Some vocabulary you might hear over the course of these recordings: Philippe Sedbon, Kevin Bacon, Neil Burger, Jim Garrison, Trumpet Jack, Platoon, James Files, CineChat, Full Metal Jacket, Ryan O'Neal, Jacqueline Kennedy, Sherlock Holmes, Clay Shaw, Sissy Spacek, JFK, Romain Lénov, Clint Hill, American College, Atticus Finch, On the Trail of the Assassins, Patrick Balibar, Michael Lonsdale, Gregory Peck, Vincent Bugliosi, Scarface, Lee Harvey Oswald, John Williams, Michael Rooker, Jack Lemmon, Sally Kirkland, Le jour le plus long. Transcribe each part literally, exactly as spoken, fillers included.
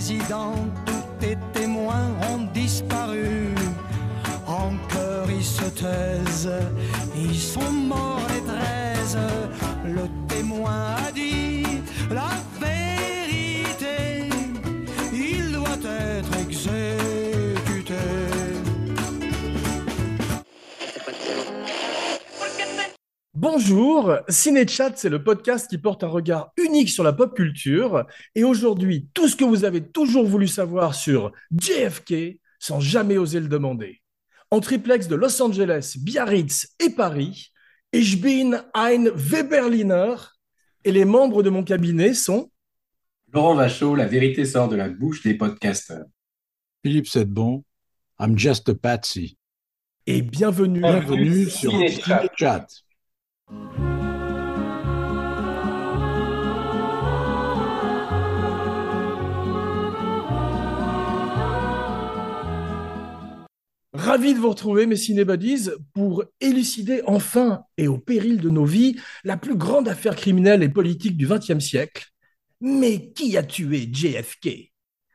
président, tous les témoins ont disparu. Encore ils se taisent, ils sont morts les treize. Le témoin a dit la vérité, il doit être exécuté. Bonjour, CineChat, c'est le podcast qui porte un regard unique sur la pop culture. Et aujourd'hui, tout ce que vous avez toujours voulu savoir sur J F K sans jamais oser le demander. En triplex de Los Angeles, Biarritz et Paris, ich bin ein Weberliner. Et les membres de mon cabinet sont... Laurent Vachaud, la vérité sort de la bouche des podcasteurs. Philippe Sedbon, I'm just a patsy. Et bienvenue, bienvenue sur CineChat. Ravi de vous retrouver, mes cinébodies, pour élucider enfin, et au péril de nos vies, la plus grande affaire criminelle et politique du vingtième siècle. Mais qui a tué J F K?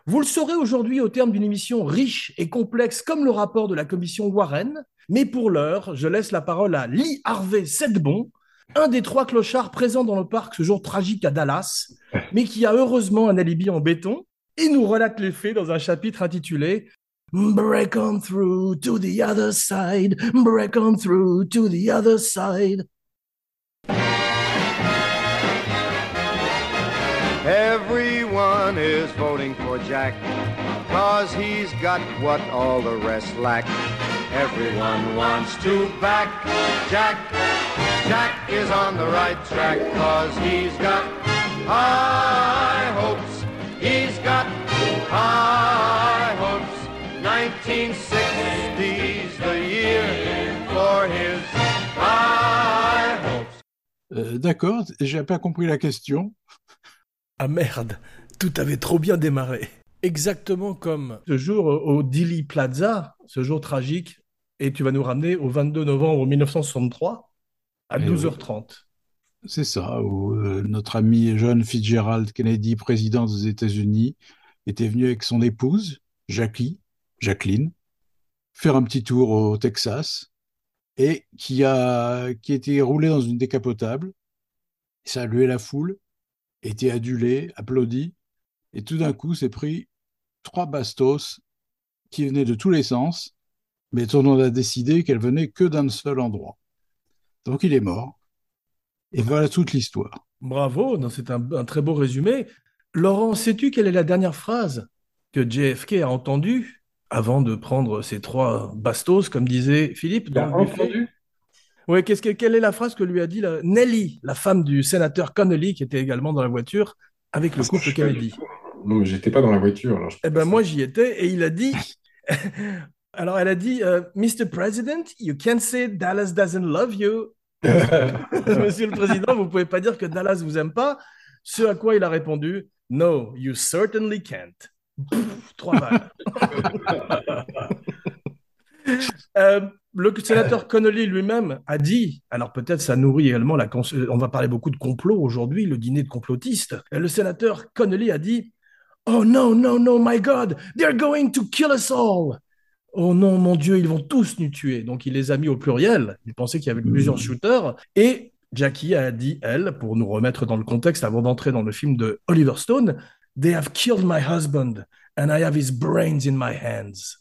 Vous le saurez aujourd'hui au terme d'une émission riche et complexe comme le rapport de la commission Warren. Mais pour l'heure, je laisse la parole à Lee Harvey Sedbon, un des trois clochards présents dans le parc ce jour tragique à Dallas, mais qui a heureusement un alibi en béton et nous relate les faits dans un chapitre intitulé « Break on through to the other side, break on through to the other side ». Everyone is voting for Jack, cause he's got what all the rest lack. Everyone wants to back Jack. Jack is on the right track, cause he's got high hopes. He's got high hopes. nineteen sixty's the year for his high hopes. Euh, d'accord, j'ai pas compris la question. Ah merde, tout avait trop bien démarré. Exactement comme ce jour au Dealey Plaza, ce jour tragique. Et tu vas nous ramener au vingt-deux novembre mille neuf cent soixante-trois, à douze heures trente. Oui. C'est ça, où euh, notre ami John Fitzgerald Kennedy, président des États-Unis, était venu avec son épouse, Jackie, Jacqueline, faire un petit tour au Texas, et qui a qui était roulé dans une décapotable, saluait la foule, était adulé, applaudi, et tout d'un coup s'est pris trois bastos qui venaient de tous les sens. Mais tout le monde a décidé qu'elle venait que d'un seul endroit. Donc il est mort. Et voilà toute l'histoire. Bravo, non, c'est un, un très beau résumé. Laurent, sais-tu quelle est la dernière phrase que J F K a entendue avant de prendre ses trois bastos, comme disait Philippe? Il a entendu ? Oui, qu'est-ce que, quelle est la phrase que lui a dit la... Nelly, la femme du sénateur Connally, qui était également dans la voiture avec le ah, couple Kennedy. Non, mais j'étais pas dans la voiture. Alors je eh ben moi, j'y étais et il a dit... Alors, elle a dit euh, « Mister President, you can't say Dallas doesn't love you. » Monsieur le Président, vous ne pouvez pas dire que Dallas ne vous aime pas. Ce à quoi il a répondu « No, you certainly can't. » Trois balles. euh, le sénateur Connally lui-même a dit, alors peut-être ça nourrit également, la cons- on va parler beaucoup de complot aujourd'hui, le dîner de complotistes. Le sénateur Connally a dit « Oh no, no, no, my God, they're going to kill us all. » « Oh non, mon Dieu, ils vont tous nous tuer. » Donc, il les a mis au pluriel. Il pensait qu'il y avait plusieurs shooters. Et Jackie a dit, elle, pour nous remettre dans le contexte avant d'entrer dans le film de Oliver Stone, « They have killed my husband and I have his brains in my hands. »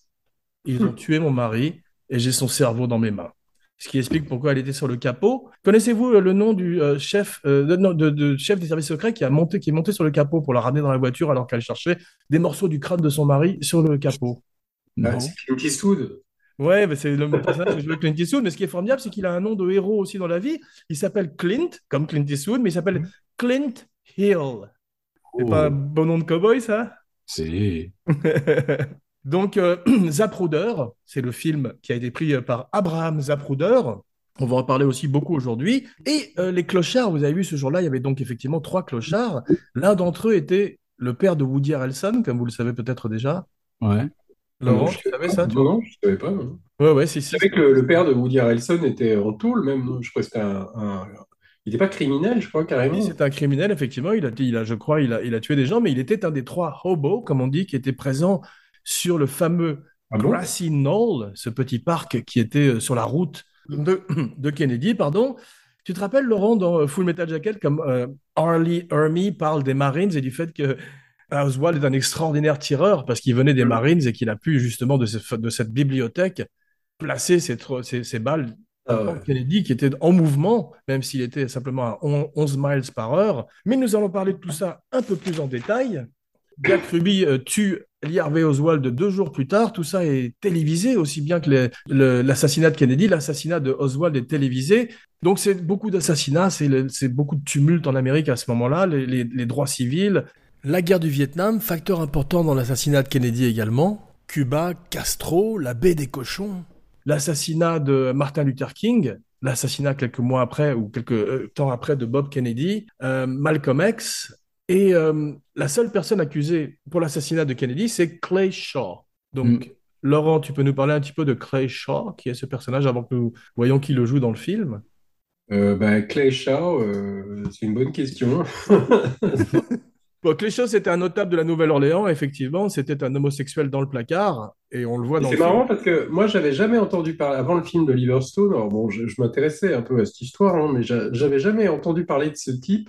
Ils ont tué mon mari et j'ai son cerveau dans mes mains. Ce qui explique pourquoi elle était sur le capot. Connaissez-vous le nom du euh, chef, euh, de, de, de, chef des services secrets qui, a monté, qui est monté sur le capot pour la ramener dans la voiture alors qu'elle cherchait des morceaux du crâne de son mari sur le capot? Non. C'est Clint Eastwood. Ouais, mais c'est le même personnage que je veux, Clint Eastwood. Mais ce qui est formidable, c'est qu'il a un nom de héros aussi dans la vie. Il s'appelle Clint, comme Clint Eastwood, mais il s'appelle Clint Hill. C'est oh. pas un bon nom de cow-boy, ça? C'est. Donc, euh, Zapruder, c'est le film qui a été pris par Abraham Zapruder. On va en parler aussi beaucoup aujourd'hui. Et euh, les clochards, vous avez vu ce jour-là, il y avait donc effectivement trois clochards. L'un d'entre eux était le père de Woody Harrelson, comme vous le savez peut-être déjà. Ouais. Laurent, tu savais ça, tu vois? Non, je ne savais pas. Non. Ouais, ouais, si, si. Je savais que le, le père de Woody Harrelson était en tôle, même. Je crois que c'était un, un, Il n'est pas criminel, je crois, carrément. C'est un criminel, effectivement. Il a, il a, je crois, il a, il a tué des gens, mais il était un des trois hobos, comme on dit, qui était présent sur le fameux ah bon Grassy Knoll, ce petit parc qui était sur la route de, de Kennedy, pardon. Tu te rappelles, Laurent, dans Full Metal Jacket, comme euh, Arlie Ermy parle des Marines et du fait que Oswald est un extraordinaire tireur parce qu'il venait des Marines et qu'il a pu, justement, de, ce, de cette bibliothèque, placer ses, ses, ses balles. Euh... Kennedy qui était en mouvement, même s'il était simplement à onze miles par heure. Mais nous allons parler de tout ça un peu plus en détail. Jack Ruby euh, tue Lee Harvey Oswald deux jours plus tard. Tout ça est télévisé, aussi bien que les, le, l'assassinat de Kennedy. L'assassinat de Oswald est télévisé. Donc c'est beaucoup d'assassinats, c'est, le, c'est beaucoup de tumulte en Amérique à ce moment-là, les, les, les droits civils. La guerre du Vietnam, facteur important dans l'assassinat de Kennedy également. Cuba, Castro, la baie des cochons. L'assassinat de Martin Luther King, l'assassinat quelques mois après ou quelques temps après de Bob Kennedy, euh, Malcolm X, et euh, la seule personne accusée pour l'assassinat de Kennedy, c'est Clay Shaw. Donc, mm. Laurent, tu peux nous parler un petit peu de Clay Shaw, qui est ce personnage, avant que nous voyons qui le joue dans le film. euh, bah, Clay Shaw, euh, c'est une bonne question. Bon, Clay Shaw, c'était un notable de la Nouvelle-Orléans, effectivement, c'était un homosexuel dans le placard, et on le voit dans le film. C'est marrant parce que moi, j'avais jamais entendu parler, avant le film d'Oliver Stone, alors bon, je, je m'intéressais un peu à cette histoire, hein, mais j'a, j'avais jamais entendu parler de ce type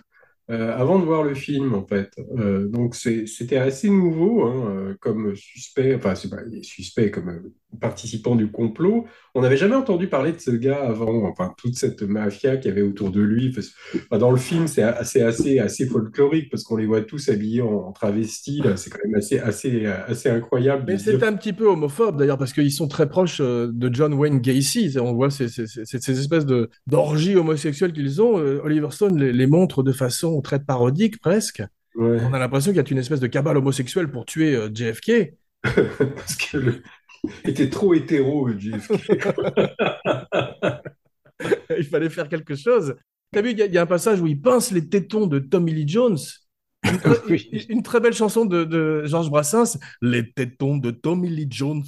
euh, avant de voir le film, en fait. Euh, donc, c'est, c'était assez nouveau, hein, comme suspect, enfin, c'est pas suspect, comme euh, participant du complot. On n'avait jamais entendu parler de ce gars avant, enfin, toute cette mafia qu'il y avait autour de lui. Parce, enfin, dans le film, c'est assez, assez, assez folklorique parce qu'on les voit tous habillés en, en travesti. Là, c'est quand même assez, assez, assez incroyable. Mais c'est dire. Un petit peu homophobe d'ailleurs parce qu'ils sont très proches de John Wayne Gacy. On voit ces, ces, ces, ces espèces de, d'orgies homosexuelles qu'ils ont. Oliver Stone les, les montre de façon très parodique presque. Ouais. On a l'impression qu'il y a une espèce de cabale homosexuelle pour tuer euh, J F K. Parce que le... était trop hétéro, J F K. Il fallait faire quelque chose. T'as vu, il y, y a un passage où il pince les tétons de Tommy Lee Jones. Une, oui. une, une très belle chanson de, de Georges Brassens. Les tétons de Tommy Lee Jones.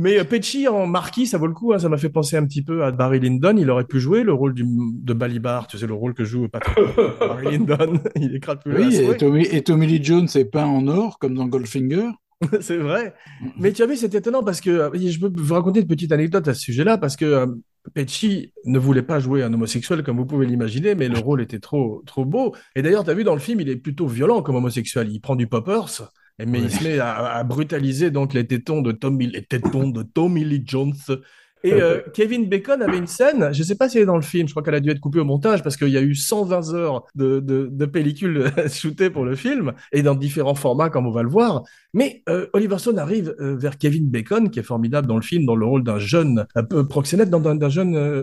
Mais Pesci en marquis, ça vaut le coup. Hein, ça m'a fait penser un petit peu à Barry Lyndon. Il aurait pu jouer le rôle du, de Balibar. Tu sais, le rôle que joue Patrick Barry Lyndon. Il est crapuleux. Oui, et Tommy, et Tommy Lee Jones est peint en or, comme dans Goldfinger. C'est vrai. Mm-hmm. Mais tu as vu, c'est étonnant parce que je peux vous raconter une petite anecdote à ce sujet-là parce que euh, Pesci ne voulait pas jouer un homosexuel, comme vous pouvez l'imaginer, mais le rôle était trop, trop beau. Et d'ailleurs, tu as vu, dans le film, il est plutôt violent comme homosexuel. Il prend du poppers. Mais ouais. Il se met à, à brutaliser donc les tétons de Tommy, les tétons de Tommy Lee Jones. Et euh, Kevin Bacon avait une scène, je ne sais pas si elle est dans le film, je crois qu'elle a dû être coupée au montage parce qu'il y a eu cent vingt heures de, de, de pellicules shootées pour le film et dans différents formats comme on va le voir. Mais euh, Oliver Stone arrive euh, vers Kevin Bacon qui est formidable dans le film dans le rôle d'un jeune un peu proxénète, d'un, d'un jeune euh,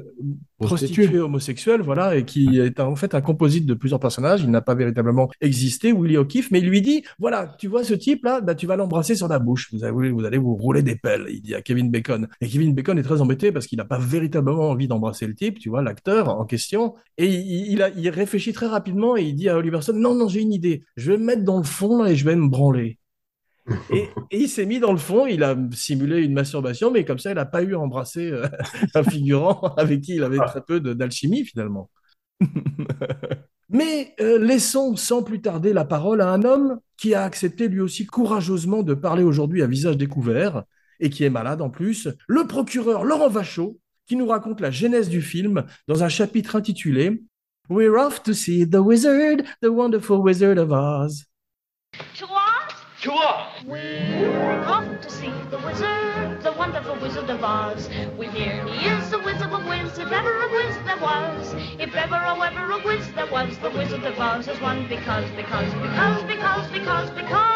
prostitué. prostitué homosexuel, voilà, et qui est un, en fait un composite de plusieurs personnages. Il n'a pas véritablement existé, Willie O'Keeffe, mais il lui dit voilà, tu vois ce type-là, bah, tu vas l'embrasser sur la bouche, vous allez, vous allez vous rouler des pelles, il dit à Kevin Bacon. Et Kevin Bacon est très embêté parce qu'il n'a pas véritablement envie d'embrasser le type, tu vois, l'acteur en question. Et il, il, a, il réfléchit très rapidement et il dit à Oliver Stone, non, non, j'ai une idée. Je vais me mettre dans le fond là, et je vais me branler. et, et il s'est mis dans le fond, il a simulé une masturbation, mais comme ça, il n'a pas eu à embrasser euh, un figurant avec qui il avait très peu de, d'alchimie finalement. Mais euh, laissons sans plus tarder la parole à un homme qui a accepté lui aussi courageusement de parler aujourd'hui à visage découvert, et qui est malade en plus, le procureur Laurent Vachaud, qui nous raconte la genèse du film dans un chapitre intitulé « We're off to see the wizard, the wonderful wizard of Oz ». To Oz? To Oz! We're off to see the wizard, the wonderful wizard of Oz. We hear he is the wizard of Wiz, if ever a Wiz there was. If ever, oh, ever a Wiz there was, the wizard of Oz is one because, because, because, because, because, because.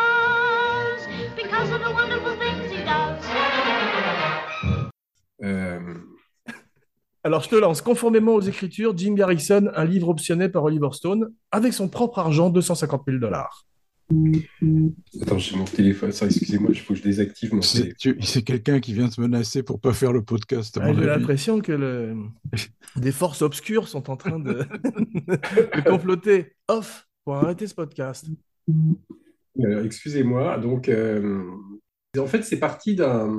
Because of the wonderful things he does. Euh... Alors je te lance, conformément aux écritures, Jim Garrison, un livre optionné par Oliver Stone, avec son propre argent, deux cent cinquante mille dollars. Attends, j'ai mon téléphone, ça, excusez-moi, il faut que je désactive mon téléphone. C'est, tu... c'est quelqu'un qui vient te menacer pour ne pas faire le podcast. Ah, j'ai avis. L'impression que le... des forces obscures sont en train de, de comploter off pour arrêter ce podcast. Alors, excusez-moi, donc euh, En fait, c'est parti d'un...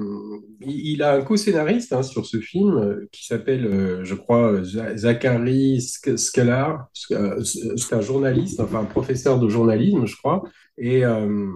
Il a un co-scénariste hein, sur ce film euh, qui s'appelle, euh, je crois, euh, Zachary Scalar. Euh, c'est un journaliste, enfin un professeur de journalisme, je crois. Et, euh,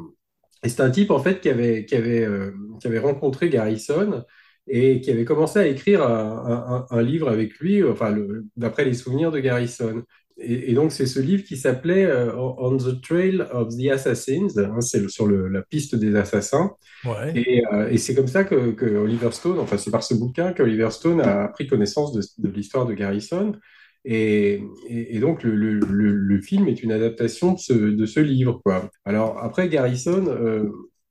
et c'est un type, en fait, qui avait, qui avait, euh, qui avait rencontré Garrison et qui avait commencé à écrire un, un, un livre avec lui, enfin, le, d'après les souvenirs de Garrison. Et, et donc, c'est ce livre qui s'appelait euh, « On the Trail of the Assassins hein, », c'est le, sur le, la piste des assassins. Ouais. Et, euh, et c'est comme ça que, que Oliver Stone, enfin, c'est par ce bouquin qu'Oliver Stone a pris connaissance de, de l'histoire de Garrison. Et, et, et donc, le, le, le, le film est une adaptation de ce, de ce livre, quoi. Alors, après, Garrison... Euh,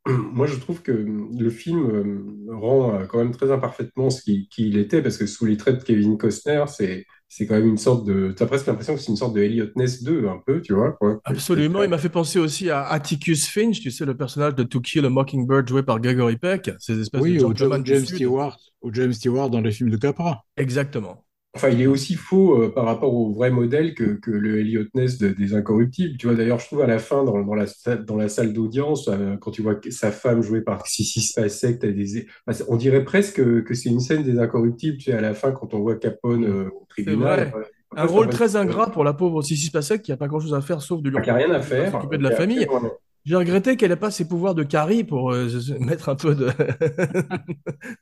moi, je trouve que le film rend quand même très imparfaitement ce qu'il, qu'il était, parce que sous les traits de Kevin Costner, c'est, c'est quand même une sorte de... T'as presque l'impression que c'est une sorte de Elliot Ness deux, un peu, tu vois, quoi. Absolument, il m'a fait penser aussi à Atticus Finch, tu sais, le personnage de To Kill a Mockingbird joué par Gregory Peck, ces espèces oui, de... Oui, ou James, James Stewart, ou James Stewart dans les films de Capra. Exactement. Enfin, il est aussi faux euh, par rapport au vrai modèle que, que le Elliot Ness de, des Incorruptibles. Tu vois, d'ailleurs, je trouve à la fin, dans, dans, la, dans la salle d'audience, euh, quand tu vois sa femme jouée par Sissy Spacek, t'as des... enfin, on dirait presque que c'est une scène des Incorruptibles. Tu sais, à la fin, quand on voit Capone euh, au tribunal. C'est vrai. Euh, Un rôle très ingrat pour la pauvre Sissy Spacek qui n'a pas grand-chose à faire sauf de lui rien à faire, s'occuper de la famille. J'ai regretté qu'elle n'ait pas ses pouvoirs de Carrie pour euh, mettre un peu de...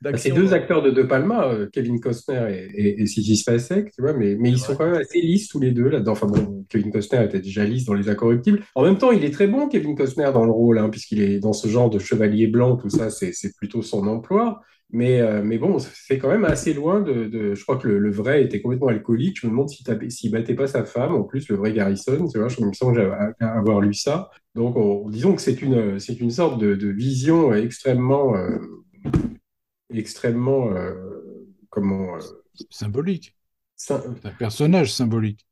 d'action. Ces deux acteurs de De Palma, euh, Kevin Costner et, et, et Sissy Spacek, tu vois, mais, mais ils sont quand même assez lisses tous les deux là-dedans. Enfin bon, Kevin Costner était déjà lisse dans Les Incorruptibles. En même temps, il est très bon, Kevin Costner, dans le rôle, hein, puisqu'il est dans ce genre de chevalier blanc, tout ça, c'est, c'est plutôt son emploi. Mais, euh, mais bon, c'est quand même assez loin de... de... Je crois que le, le vrai était complètement alcoolique. Je me demande s'il tapait, s'il battait pas sa femme. En plus, le vrai Garrison, tu vois, je me sens que j'ai avoir lu ça. Donc, on, disons que c'est une, c'est une sorte de, de vision extrêmement... Euh, extrêmement... Euh, comment... Euh, symbolique. C'est un personnage symbolique.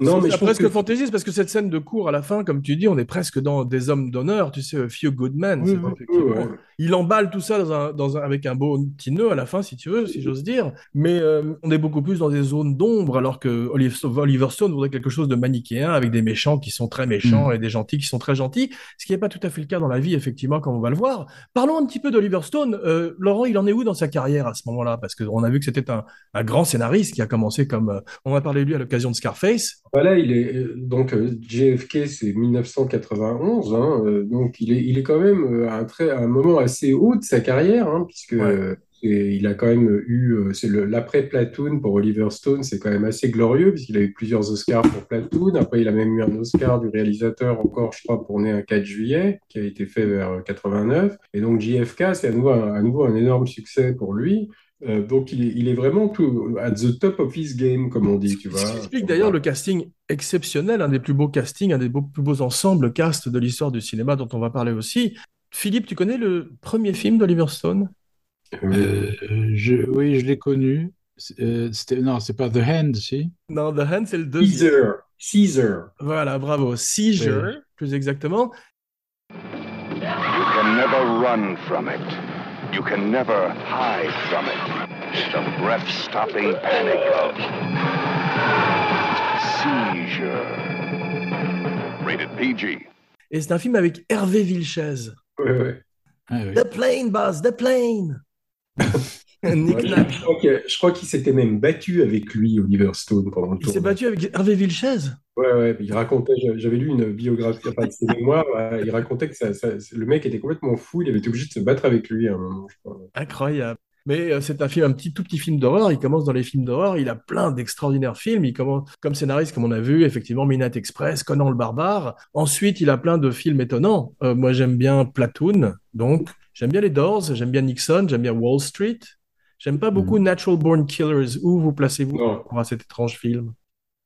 Non, mais c'est presque que... fantaisiste, parce que cette scène de cours à la fin, comme tu dis, on est presque dans des hommes d'honneur, tu sais, Few Good Men. Oui, oui, oui, ouais. Il emballe tout ça dans un, dans un, avec un beau petit nœud à la fin, si tu veux, si j'ose dire. Mais euh, on est beaucoup plus dans des zones d'ombre, alors que Oliver Stone voudrait quelque chose de manichéen, avec des méchants qui sont très méchants mm. et des gentils qui sont très gentils, ce qui n'est pas tout à fait le cas dans la vie, effectivement, comme on va le voir. Parlons un petit peu d'Oliver Stone. Euh, Laurent, il en est où dans sa carrière à ce moment-là? Parce qu'on a vu que c'était un, un grand scénariste qui a commencé comme... Euh, on a parlé de lui à l'occasion de Scarface. Voilà, il est donc J F K, c'est dix-neuf cent quatre-vingt-onze, hein, euh, donc il est il est quand même à un très à un moment assez haut de sa carrière, hein, puisque ouais. euh, et il a quand même eu c'est le l'après Platoon pour Oliver Stone, c'est quand même assez glorieux puisqu'il a eu plusieurs Oscars pour Platoon. Après, il a même eu un Oscar du réalisateur encore, je crois, pour Né un quatre juillet, qui a été fait vers quatre-vingt-neuf. Et donc J F K, c'est à nouveau un, à nouveau un énorme succès pour lui. Euh, donc il est, il est vraiment tout, at the top of his game, comme on dit, tu vois. Ce qui explique d'ailleurs le casting exceptionnel, un des plus beaux castings, un des beaux, plus beaux ensembles cast de l'histoire du cinéma dont on va parler aussi. Philippe, tu connais le premier film d'Oliver Stone ? euh, je, Oui, je l'ai connu. Euh, c'était, non, c'est pas The Hand, si ? Non, The Hand, c'est le deuxième. Caesar. Caesar. Voilà, bravo. Caesar, oui. Plus exactement. You can never run from it. You can never hide from it. It's the breath-stopping panic of seizure. Rated P G. Et c'est un film avec Hervé Villechaize. Oui, oui. Ah, oui. The plane, boss, the plane. Nick ouais, je, crois que, je crois qu'il s'était même battu avec lui, Oliver Stone, pendant le tournage. Il s'est battu avec Hervé Villechaize. Ouais, ouais, il racontait, j'avais lu une biographie de ses mémoires, il racontait que ça, ça, le mec était complètement fou, il avait été obligé de se battre avec lui à un moment, je crois. Incroyable. Mais euh, c'est un film, un petit, tout petit film d'horreur, il commence dans les films d'horreur, il a plein d'extraordinaires films, il commence comme scénariste, comme on a vu, effectivement, Midnight Express, Conan le Barbare, ensuite il a plein de films étonnants, euh, moi j'aime bien Platoon, donc j'aime bien les Doors, j'aime bien Nixon, j'aime bien Wall Street, j'aime pas beaucoup mmh. Natural Born Killers, où vous placez-vous pour cet étrange film?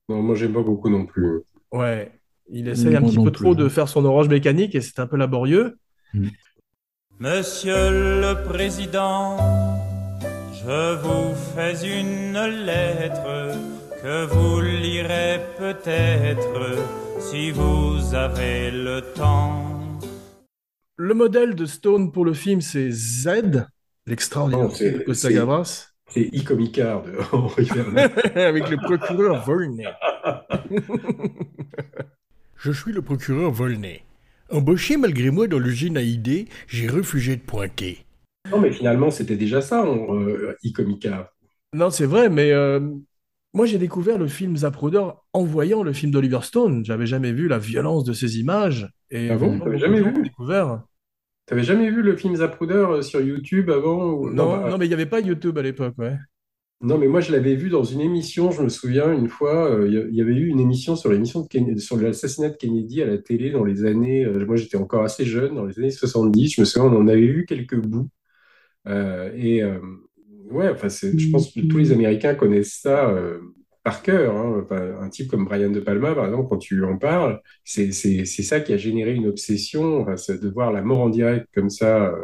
Non, moi, j'aime pas beaucoup non plus. Ouais, il essaye un petit peu trop de faire son orange mécanique et c'est un peu laborieux. Mmh. Monsieur le Président, je vous fais une lettre que vous lirez peut-être si vous avez le temps. Le modèle de Stone pour le film, c'est Z, l'extraordinaire oh, film de Costa Gavras. C'est Icomicard avec le procureur Volney. Je suis le procureur Volney, Embauché malgré moi dans l'usine à idées, j'ai refusé de pointer. Non, mais finalement, c'était déjà ça, on, euh, Icomicard. Non, c'est vrai, mais euh, moi, j'ai découvert le film Zaprodor en voyant le film d'Oliver Stone. J'avais jamais vu la violence de ces images. Et ah bon, t'avais jamais vu découvert. T'avais jamais vu le film Zaprodor sur YouTube avant ou... Non, non, bah... non mais il n'y avait pas YouTube à l'époque, ouais. Non, mais moi, je l'avais vu dans une émission, je me souviens, une fois, il euh, y avait eu une émission sur l'émission de Ken... sur l'assassinat de Kennedy à la télé dans les années... Euh, moi, j'étais encore assez jeune, dans les années soixante-dix, je me souviens, on en avait vu quelques bouts. Euh, et euh, ouais, enfin, c'est, je pense que tous les Américains connaissent ça euh, par cœur. Hein. Enfin, un type comme Brian de Palma, par exemple, quand tu lui en parles, c'est, c'est, c'est ça qui a généré une obsession, enfin, c'est de voir la mort en direct comme ça... Euh,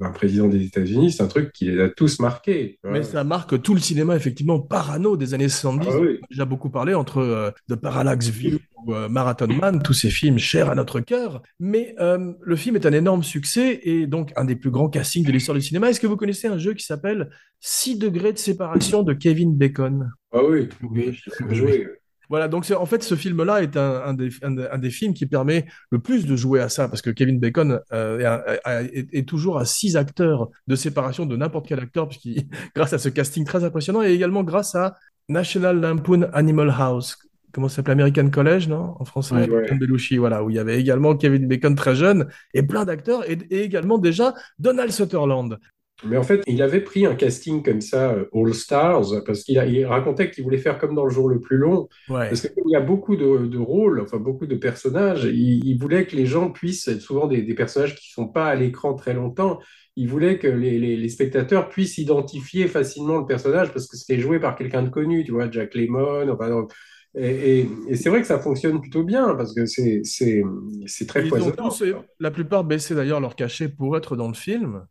d'un président des États-Unis, c'est un truc qui les a tous marqués. Ouais. Mais ça marque tout le cinéma, effectivement, parano des années soixante-dix. Ah, oui. J'ai beaucoup parlé entre euh, The Parallax View ou euh, Marathon Man, tous ces films chers à notre cœur. Mais euh, le film est un énorme succès et donc un des plus grands castings de l'histoire du cinéma. Est-ce que vous connaissez un jeu qui s'appelle six degrés de séparation de Kevin Bacon? Ah oui, oui. Joué. Voilà, donc c'est, en fait, ce film-là est un, un, des, un, un des films qui permet le plus de jouer à ça, parce que Kevin Bacon euh, est, est, est toujours à six acteurs de séparation de n'importe quel acteur, puisqu'il, grâce à ce casting très impressionnant, et également grâce à National Lampoon Animal House, comment ça s'appelle, American College, non ? En français, ouais, ouais. Belushi, voilà, où il y avait également Kevin Bacon très jeune, et plein d'acteurs, et, et également déjà Donald Sutherland. Mais en fait, il avait pris un casting comme ça, All Stars, parce qu'il a, il racontait qu'il voulait faire comme dans Le jour le plus long. Ouais. Parce qu'il y a beaucoup de, de rôles, enfin beaucoup de personnages. Il, il voulait que les gens puissent être souvent des, des personnages qui ne sont pas à l'écran très longtemps. Il voulait que les, les, les spectateurs puissent identifier facilement le personnage parce que c'était joué par quelqu'un de connu, tu vois, Jack Lemmon, enfin... Donc, Et, et, et c'est vrai que ça fonctionne plutôt bien parce que c'est, c'est, c'est très poisonnant. La plupart baissaient d'ailleurs leur cachet pour être dans le film.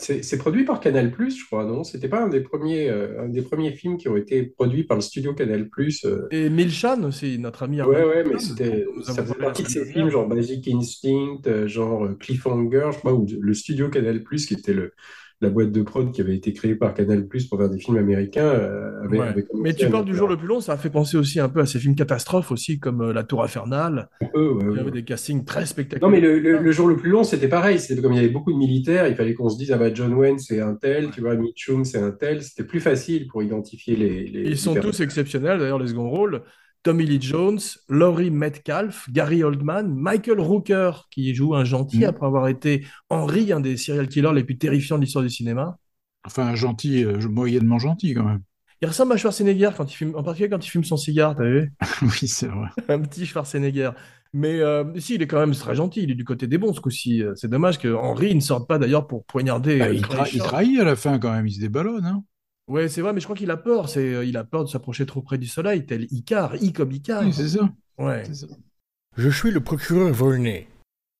C'est, c'est produit par Canal Plus, je crois, non ? C'était pas un des premiers, euh, un des premiers films qui ont été produits par le studio Canal Plus. Euh... Et Milchan aussi, notre ami. Ouais, ouais, mais c'était, ça faisait partie de ces films genre Basic Instinct, euh, genre Cliffhanger, je crois, ou le studio Canal Plus, qui était le, la boîte de prod qui avait été créée par Canal Plus pour faire des films américains. Euh, avec, ouais. avec mais tu parles du jour le plus long, ça a fait penser aussi un peu à ces films catastrophes aussi, comme euh, La Tour Infernale. Un peu, ouais, il y avait ouais. des castings très spectaculaires. Non, mais le, le, le jour le plus long, c'était pareil. C'était comme il y avait beaucoup de militaires, il fallait qu'on se dise, ah bah John Wayne, c'est un tel, tu vois, Mitchum, c'est un tel. C'était plus facile pour identifier les... les Ils sont tous exceptionnels, d'ailleurs, les seconds rôles. Tommy Lee Jones, Laurie Metcalf, Gary Oldman, Michael Rooker, qui joue un gentil mmh. après avoir été Henry, un des serial killers les plus terrifiants de l'histoire du cinéma. Enfin, un gentil, euh, moyennement gentil quand même. Il ressemble à Schwarzenegger, quand il fume, en particulier quand il fume son cigare, t'as vu ? Oui, c'est vrai. Un petit Schwarzenegger. Mais euh, si, il est quand même très gentil, il est du côté des bons ce coup-ci. C'est dommage que Henry ne sorte pas d'ailleurs pour poignarder... Bah, il, tra- il trahit à la fin quand même, il se déballonne, hein. Oui, c'est vrai, mais je crois qu'il a peur. C'est, euh, il a peur de s'approcher trop près du soleil, tel Icare, I comme Icare. Oui, c'est ça. Ouais. C'est ça. Je suis le procureur Volney.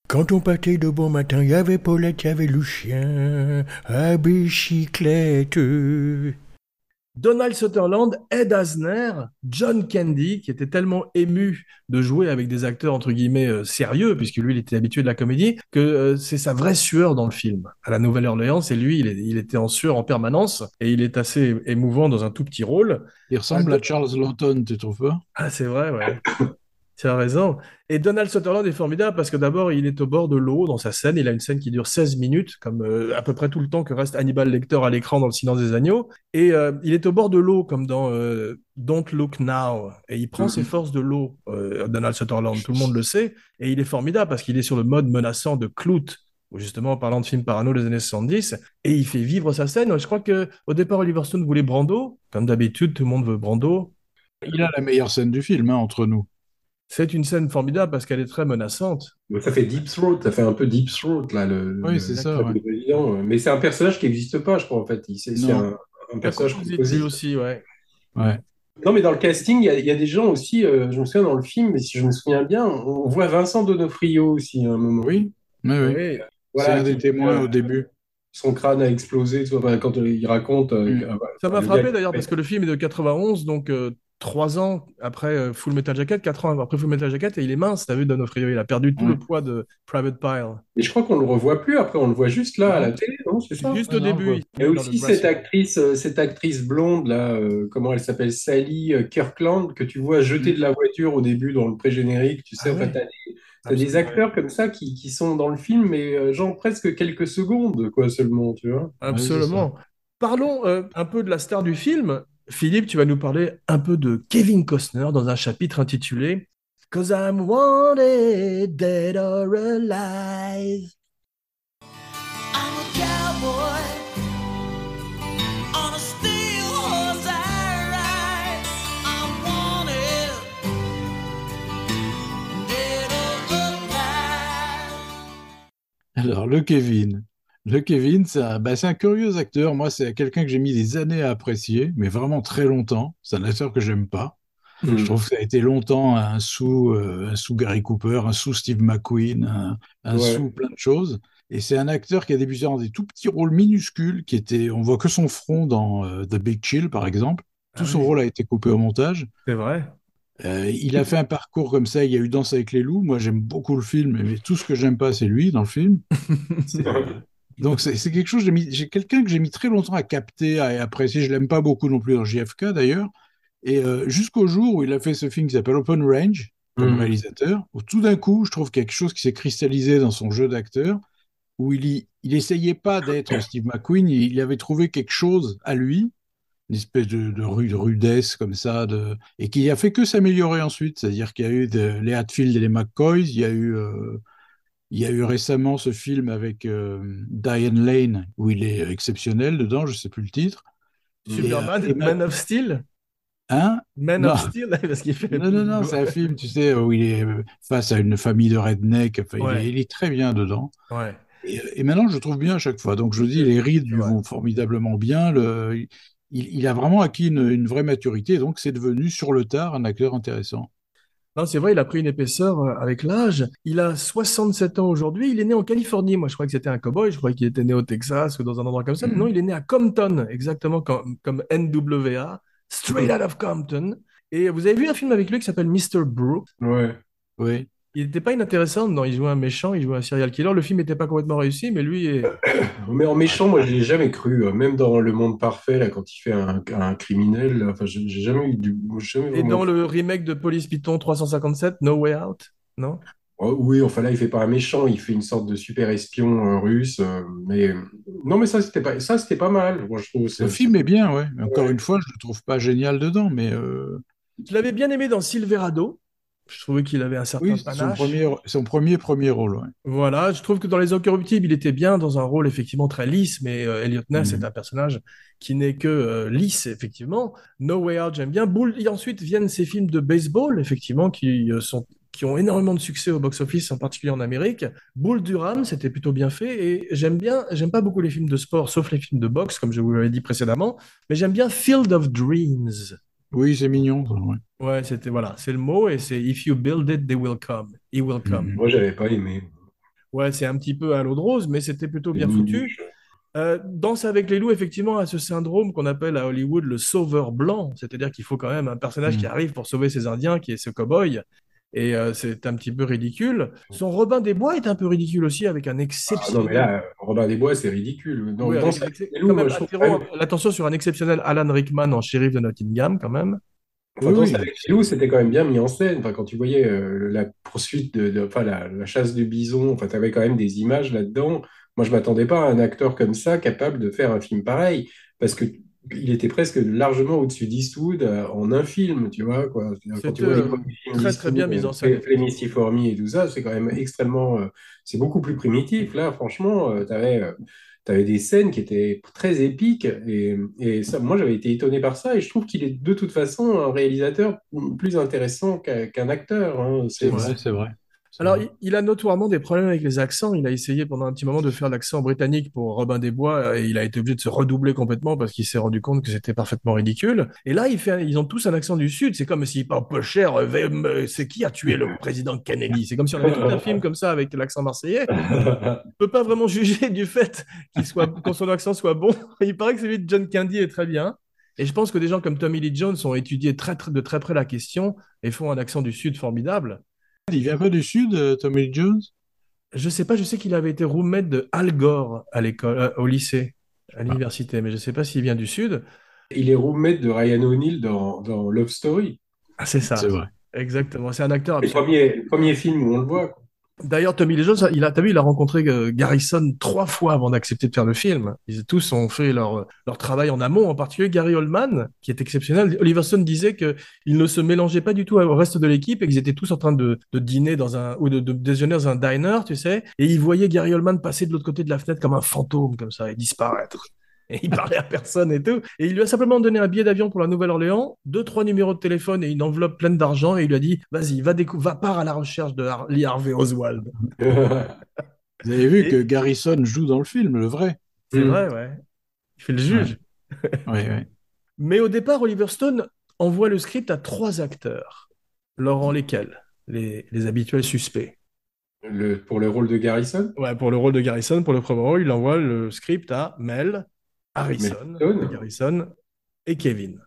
Quand on partait de bon matin, il y avait Paulette, il y avait Lucien, à bicyclette. Donald Sutherland, Ed Asner, John Candy, qui était tellement ému de jouer avec des acteurs entre guillemets euh, sérieux, puisque lui, il était habitué de la comédie, que euh, c'est sa vraie sueur dans le film. À la Nouvelle-Orléans, et lui, il, est, il était en sueur en permanence, et il est assez émouvant dans un tout petit rôle. Il ressemble ah, à Charles Lawton, tu trouves pas ? Ah, c'est vrai, ouais. Tu as raison. Et Donald Sutherland est formidable parce que d'abord, il est au bord de l'eau dans sa scène. Il a une scène qui dure seize minutes, comme euh, à peu près tout le temps que reste Hannibal Lecter à l'écran dans Le Silence des Agneaux. Et euh, il est au bord de l'eau, comme dans euh, Don't Look Now. Et il prend mm-hmm. ses forces de l'eau, euh, Donald Sutherland. Tout le monde le sait. Et il est formidable parce qu'il est sur le mode menaçant de Clout, justement en parlant de films parano des années soixante-dix. Et il fait vivre sa scène. Je crois qu'au départ, Oliver Stone voulait Brando. Comme d'habitude, tout le monde veut Brando. Il a la meilleure scène du film, hein, entre nous. C'est une scène formidable parce qu'elle est très menaçante. Ça fait Deep Throat, ça fait un peu Deep Throat, là. Le, oui, c'est le, ça. Ouais. Mais c'est un personnage qui n'existe pas, je crois, en fait. C'est, c'est un, un personnage composé aussi, ouais. ouais. Non, mais dans le casting, il y, y a des gens aussi, euh, je me souviens dans le film, mais si je me souviens bien, on voit Vincent D'Onofrio aussi à un moment. Oui, mais oui. oui. Voilà, c'est un des témoins euh, au début. Son crâne a explosé, tu vois, quand il raconte. Mm. Euh, ça m'a frappé d'ailleurs parce que le film est de quatre-vingt-onze, donc. Euh, Trois ans après Full Metal Jacket, quatre ans après Full Metal Jacket, et il est mince, t'as vu, D'Onofrio, il a perdu tout ouais. le poids de Private Pile. Et je crois qu'on le revoit plus, après on le voit juste là, à la télé, non ? C'est ça ? Juste ah, au non, début. Et aussi cette actrice, euh, cette actrice blonde, là, euh, comment elle s'appelle ? Sally Kirkland, que tu vois jeter de la voiture au début dans le pré-générique, tu sais, ah, en ouais. fait, t'as des... T'as des acteurs comme ça qui, qui sont dans le film, mais genre presque quelques secondes quoi, seulement, tu vois. Absolument. Oui, parlons euh, un peu de la star du film. Philippe, tu vas nous parler un peu de Kevin Costner dans un chapitre intitulé « Cause I'm wanted, dead or alive ». Alors, le Kevin. Le Kevin, c'est un, bah, c'est un curieux acteur. Moi, c'est quelqu'un que j'ai mis des années à apprécier, mais vraiment très longtemps. C'est un acteur que j'aime pas. Mmh. Je trouve que ça a été longtemps un sous, euh, un sous Gary Cooper, un sous Steve McQueen, un, un ouais. sous plein de choses. Et c'est un acteur qui a débuté dans des tout petits rôles minuscules, qui étaient, on voit que son front dans euh, The Big Chill, par exemple. Tout ah, son oui. rôle a été coupé au montage. C'est vrai. Euh, il a fait un parcours comme ça, il y a eu Danse avec les loups. Moi, j'aime beaucoup le film, mais tout ce que j'aime pas, c'est lui dans le film. C'est, euh, donc, c'est, c'est quelque chose, j'ai, mis, j'ai quelqu'un que j'ai mis très longtemps à capter, à, à apprécier. Je l'aime pas beaucoup non plus dans J F K d'ailleurs. Et euh, jusqu'au jour où il a fait ce film qui s'appelle Open Range, comme mmh. réalisateur, où tout d'un coup, je trouve quelque chose qui s'est cristallisé dans son jeu d'acteur, où il, y, il essayait pas d'être Steve McQueen, il, il avait trouvé quelque chose à lui. Une espèce de, de, rude, de rudesse comme ça, de... et qui a fait que s'améliorer ensuite. C'est-à-dire qu'il y a eu de, les Hatfield et les McCoys, il y a eu, euh, il y a eu récemment ce film avec euh, Diane Lane, où il est exceptionnel dedans, je ne sais plus le titre. Superman et, et Man of Steel Hein Man non. of Steel parce qu'il fait... Non, non, non, c'est un film, tu sais, où il est face à une famille de redneck, enfin, ouais. il, est, il est très bien dedans. Ouais. Et, et maintenant, je le trouve bien à chaque fois. Donc, je dis, les rides lui ouais. vont formidablement bien, le... Il, il a vraiment acquis une, une vraie maturité, donc c'est devenu sur le tard un acteur intéressant. Non, c'est vrai, il a pris une épaisseur avec l'âge. Il a soixante-sept ans aujourd'hui, il est né en Californie. Moi, je croyais que c'était un cow-boy, je croyais qu'il était né au Texas ou dans un endroit comme ça. Mm-hmm. Mais non, il est né à Compton, exactement comme, comme N W A, straight out of Compton. Et vous avez vu un film avec lui qui s'appelle mister Brooks. Oui, oui. Il n'était pas inintéressant, non, il jouait un méchant, il jouait un serial killer, le film n'était pas complètement réussi, mais lui... Est... Mais en méchant, moi, je ne l'ai jamais cru, même dans Le Monde Parfait, là, quand il fait un, un criminel, là, enfin, je n'ai jamais eu du... Jamais vraiment... Et dans le remake de Police Python trois cent cinquante-sept, No Way Out, non ? Oh, oui, enfin là, il ne fait pas un méchant, il fait une sorte de super espion euh, russe, euh, mais... Non, mais ça, c'était pas, ça, c'était pas mal, moi, je trouve. C'est... Le film est bien, ouais. Encore ouais. une fois, je ne le trouve pas génial dedans, mais... Euh... Je l'avais bien aimé dans Silverado. Je trouvais qu'il avait un certain oui, panache. Son premier, son premier, premier rôle, ouais. Voilà, je trouve que dans Les Incorruptibles, il était bien dans un rôle effectivement très lisse, mais euh, Elliot Ness mm-hmm. est un personnage qui n'est que euh, lisse, effectivement. No Way Out, j'aime bien. Bull... Et ensuite viennent ces films de baseball, effectivement, qui, euh, sont... qui ont énormément de succès au box-office, en particulier en Amérique. Bull Durham, c'était plutôt bien fait, et j'aime bien, j'aime pas beaucoup les films de sport, sauf les films de boxe, comme je vous l'avais dit précédemment, mais j'aime bien Field of Dreams. Oui, c'est mignon. Ouais, ouais c'était, voilà, c'est le mot, et c'est « If you build it, they will come. He will come. » Moi, j'avais pas aimé. Ouais, c'est un petit peu à l'eau de rose, mais c'était plutôt bien foutu. Euh, Danse avec les loups, effectivement, a ce syndrome qu'on appelle à Hollywood le sauveur blanc, c'est-à-dire qu'il faut quand même un personnage mmh. qui arrive pour sauver ces Indiens, qui est ce cow-boy, et euh, c'est un petit peu ridicule. Son Robin des Bois est un peu ridicule aussi, avec un exceptionnel... Ah, non, mais là, Robin des Bois, c'est ridicule. Dans, oui, dans avec, c'est quand loups, même, attirons que... l'attention sur un exceptionnel Alan Rickman en shérif de Nottingham, quand même. Enfin, oui, oui, avec les loups, c'était quand même bien mis en scène. Enfin, quand tu voyais euh, la poursuite, de, de, enfin, la, la chasse du bison, enfin, tu avais quand même des images là-dedans. Moi, je ne m'attendais pas à un acteur comme ça capable de faire un film pareil, parce que il était presque largement au-dessus d'Eastwood en un film, tu vois, quoi. Quand tu vois les premiers films très, très bien mis en scène. Flemmy et tout ça, c'est quand même extrêmement... Euh, c'est beaucoup plus primitif. Là, franchement, euh, tu avais euh, des scènes qui étaient très épiques. Et, et ça, moi, j'avais été étonné par ça. Et je trouve qu'il est de toute façon un réalisateur plus intéressant qu'un, qu'un acteur. Hein. C'est, c'est vrai, c'est vrai. Alors, il a notoirement des problèmes avec les accents. Il a essayé pendant un petit moment de faire l'accent britannique pour Robin des Bois et il a été obligé de se redoubler complètement parce qu'il s'est rendu compte que c'était parfaitement ridicule. Et là, il fait un... ils ont tous un accent du Sud. C'est comme s'ils parlent peu cher. C'est qui a tué le président Kennedy? C'est comme si on avait tout un film comme ça avec l'accent marseillais. On ne peut pas vraiment juger du fait qu'il soit... que son accent soit bon. Il paraît que celui de John Candy est très bien. Et je pense que des gens comme Tommy Lee Jones ont étudié très, très, de très près la question et font un accent du Sud formidable. Il vient un peu du Sud, Tommy Lee Jones? Je sais pas, je sais qu'il avait été roommate de Al Gore à l'école, euh, au lycée, à l'université, mais je sais pas s'il vient du Sud. Il est roommate de Ryan O'Neal dans, dans Love Story. Ah, c'est ça. C'est vrai. Exactement, c'est un acteur. Le premier, le premier film où on le voit. Quoi. D'ailleurs, Tommy Lee Jones, il a, t'as vu, il a rencontré Garrison trois fois avant d'accepter de faire le film. Ils tous ont fait leur, leur travail en amont, en particulier Gary Oldman, qui est exceptionnel. Oliver Stone disait que ils ne se mélangeaient pas du tout au reste de l'équipe et qu'ils étaient tous en train de, de dîner dans un, ou de, de déjeuner dans un diner, tu sais. Et ils voyaient Gary Oldman passer de l'autre côté de la fenêtre comme un fantôme, comme ça, et disparaître. Et il parlait à personne et tout. Et il lui a simplement donné un billet d'avion pour la Nouvelle-Orléans, deux, trois numéros de téléphone et une enveloppe pleine d'argent. Et il lui a dit, vas-y, va, décou- va part à la recherche de Har- Lee Harvey Oswald. Vous avez vu et... que Garrison joue dans le film, le vrai. C'est mmh. vrai, ouais. Il fait le juge. Ouais. Oui, oui. Mais au départ, Oliver Stone envoie le script à trois acteurs, Laurent lesquels les, les habituels suspects. Le, pour le rôle de Garrison Ouais, pour le rôle de Garrison, pour le premier rôle, il envoie le script à Mel, Harrison, Harrison et Kevin.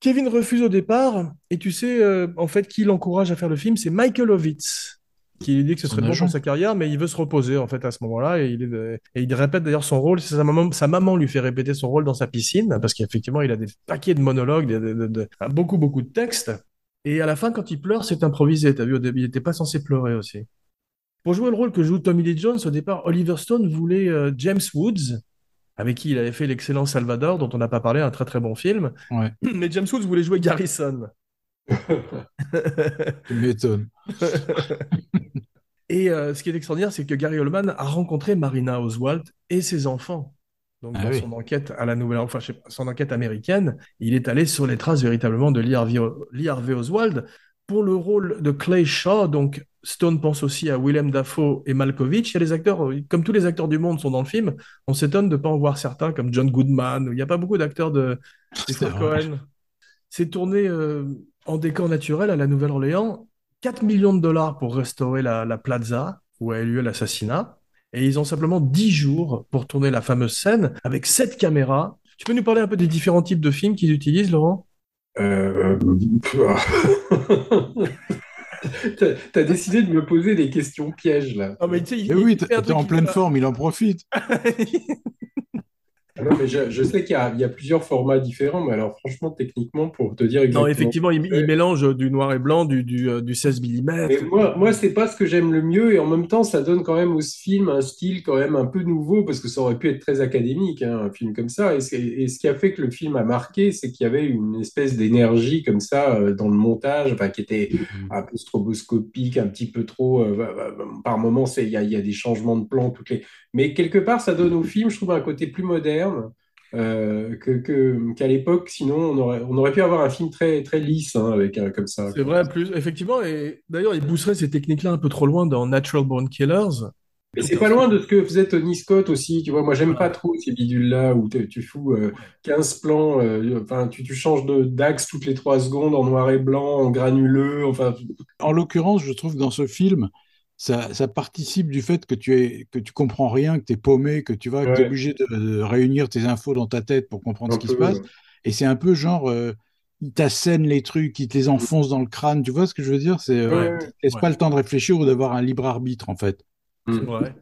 Kevin refuse au départ, et tu sais, euh, en fait, qui l'encourage à faire le film, c'est Michael Ovitz, qui lui dit que ce serait bon pour sa carrière, mais il veut se reposer, en fait, à ce moment-là, et il, est, et il répète d'ailleurs son rôle, sa maman, sa maman lui fait répéter son rôle dans sa piscine, parce qu'effectivement, il a des paquets de monologues, de, de, de, de, beaucoup, beaucoup de textes, et à la fin, quand il pleure, c'est improvisé, t'as vu, au début, il n'était pas censé pleurer aussi. Pour jouer le rôle que joue Tommy Lee Jones, au départ, Oliver Stone voulait euh, James Woods, avec qui il avait fait l'excellent Salvador, dont on n'a pas parlé, un très très bon film. Ouais. Mais James Woods voulait jouer Garrison. Tu m'étonnes. Et euh, ce qui est extraordinaire, c'est que Gary Oldman a rencontré Marina Oswald et ses enfants. Donc ah, dans oui. son enquête à la nouvelle, enfin, je sais pas, son enquête américaine, il est allé sur les traces véritablement de Lee Harvey, Lee Harvey Oswald pour le rôle de Clay Shaw. Donc Stone pense aussi à Willem Dafoe et Malkovich. Il y a des acteurs, comme tous les acteurs du monde sont dans le film, on s'étonne de ne pas en voir certains, comme John Goodman. Il n'y a pas beaucoup d'acteurs de Seth Cohen. C'est tourné euh, en décor naturel à la Nouvelle-Orléans. quatre millions de dollars pour restaurer la, la plaza où a eu lieu l'assassinat. Et ils ont simplement dix jours pour tourner la fameuse scène avec sept caméras. Tu peux nous parler un peu des différents types de films qu'ils utilisent, Laurent ? Euh... T'as, t'as décidé de me poser des questions pièges là. Oh, mais, il, mais oui, t'es en pleine va... forme, il en profite. Non, mais je, je sais qu'il y a, il y a plusieurs formats différents, mais alors franchement, techniquement, pour te dire exactement. Non, effectivement, il, il mélange du noir et blanc, du, du, du seize millimètres. Et moi, moi, c'est pas ce que j'aime le mieux, et en même temps, ça donne quand même au film un style quand même un peu nouveau, parce que ça aurait pu être très académique, hein, un film comme ça. Et, c'est, et ce qui a fait que le film a marqué, c'est qu'il y avait une espèce d'énergie comme ça dans le montage, enfin, qui était un peu stroboscopique, un petit peu trop. Euh, bah, bah, par moments, il y, y a des changements de plan, toutes les. Mais quelque part, ça donne au film, je trouve, un côté plus moderne. Euh, que, que, qu'à l'époque, sinon on aurait, on aurait pu avoir un film très, très lisse, hein, avec, euh, comme ça. C'est vrai, plus, effectivement, et d'ailleurs il pousserait ces techniques-là un peu trop loin dans Natural Born Killers. Mais c'est pas loin de ce que faisait Tony Scott aussi, tu vois, moi j'aime pas trop ces bidules-là où tu fous euh, quinze plans, euh, enfin, tu, tu changes de, d'axe toutes les trois secondes en noir et blanc, en granuleux, enfin... En l'occurrence, je trouve que dans ce film, Ça, ça participe du fait que tu es, que tu comprends rien, que tu es paumé, que tu vas, ouais. que t'es obligé de, de réunir tes infos dans ta tête pour comprendre un ce peu, qui se passe. Ouais. Et c'est un peu genre, euh, ils t'assènent les trucs, ils te les enfoncent dans le crâne. Tu vois ce que je veux dire ? C'est, euh, ouais. Ils ne laissent ouais. pas le temps de réfléchir ou d'avoir un libre arbitre, en fait. C'est vrai.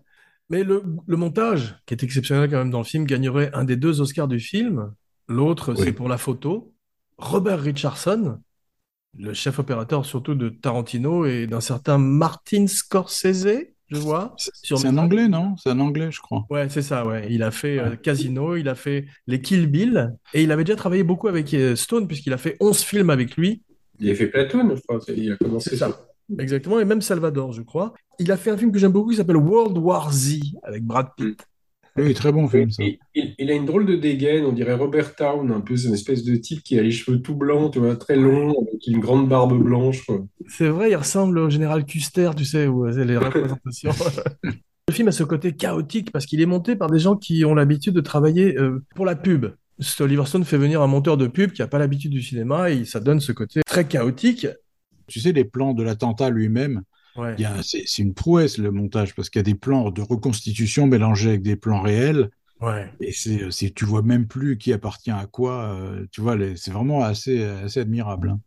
Mais le, le montage, qui est exceptionnel quand même dans le film, gagnerait un des deux Oscars du film. L'autre, oui. c'est pour la photo. Robert Richardson, le chef opérateur surtout de Tarantino et d'un certain Martin Scorsese, je vois. C'est, sur c'est un anglais, non ? C'est un anglais, je crois. Ouais, c'est ça, ouais. Il a fait ouais. euh, Casino, il a fait les Kill Bill, et il avait déjà travaillé beaucoup avec euh, Stone, puisqu'il a fait onze films avec lui. Il a fait Platoon, je crois. Il a commencé c'est ça. ça. Exactement, et même Salvador, je crois. Il a fait un film que j'aime beaucoup qui s'appelle World War Z, avec Brad Pitt. Mm. Oui, très bon film, ça. Il, il, il a une drôle de dégaine, on dirait Robert Towne, un peu, c'est une espèce de type qui a les cheveux tout blancs, tu vois, très longs, avec une grande barbe blanche, quoi. C'est vrai, il ressemble au général Custer, tu sais, où c'est les représentations. Le film a ce côté chaotique parce qu'il est monté par des gens qui ont l'habitude de travailler euh, pour la pub. Oliver Stone fait venir un monteur de pub qui n'a pas l'habitude du cinéma et ça donne ce côté très chaotique. Tu sais, les plans de l'attentat lui-même, ouais. Il y a, c'est, c'est une prouesse le montage parce qu'il y a des plans de reconstitution mélangés avec des plans réels ouais. et c'est, c'est, tu vois même plus qui appartient à quoi, euh, tu vois, les, c'est vraiment assez, assez admirable. Hein.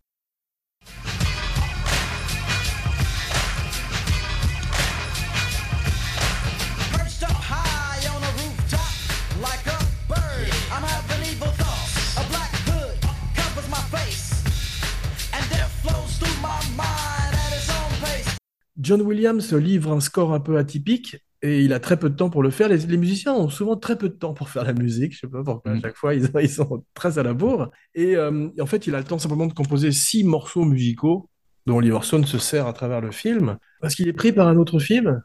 John Williams livre un score un peu atypique et il a très peu de temps pour le faire. Les, les musiciens ont souvent très peu de temps pour faire la musique. Je sais pas pourquoi, à chaque fois, ils, ils sont très à la bourre. Et euh, en fait, il a le temps simplement de composer six morceaux musicaux dont Oliver Stone se sert à travers le film, parce qu'il est pris par un autre film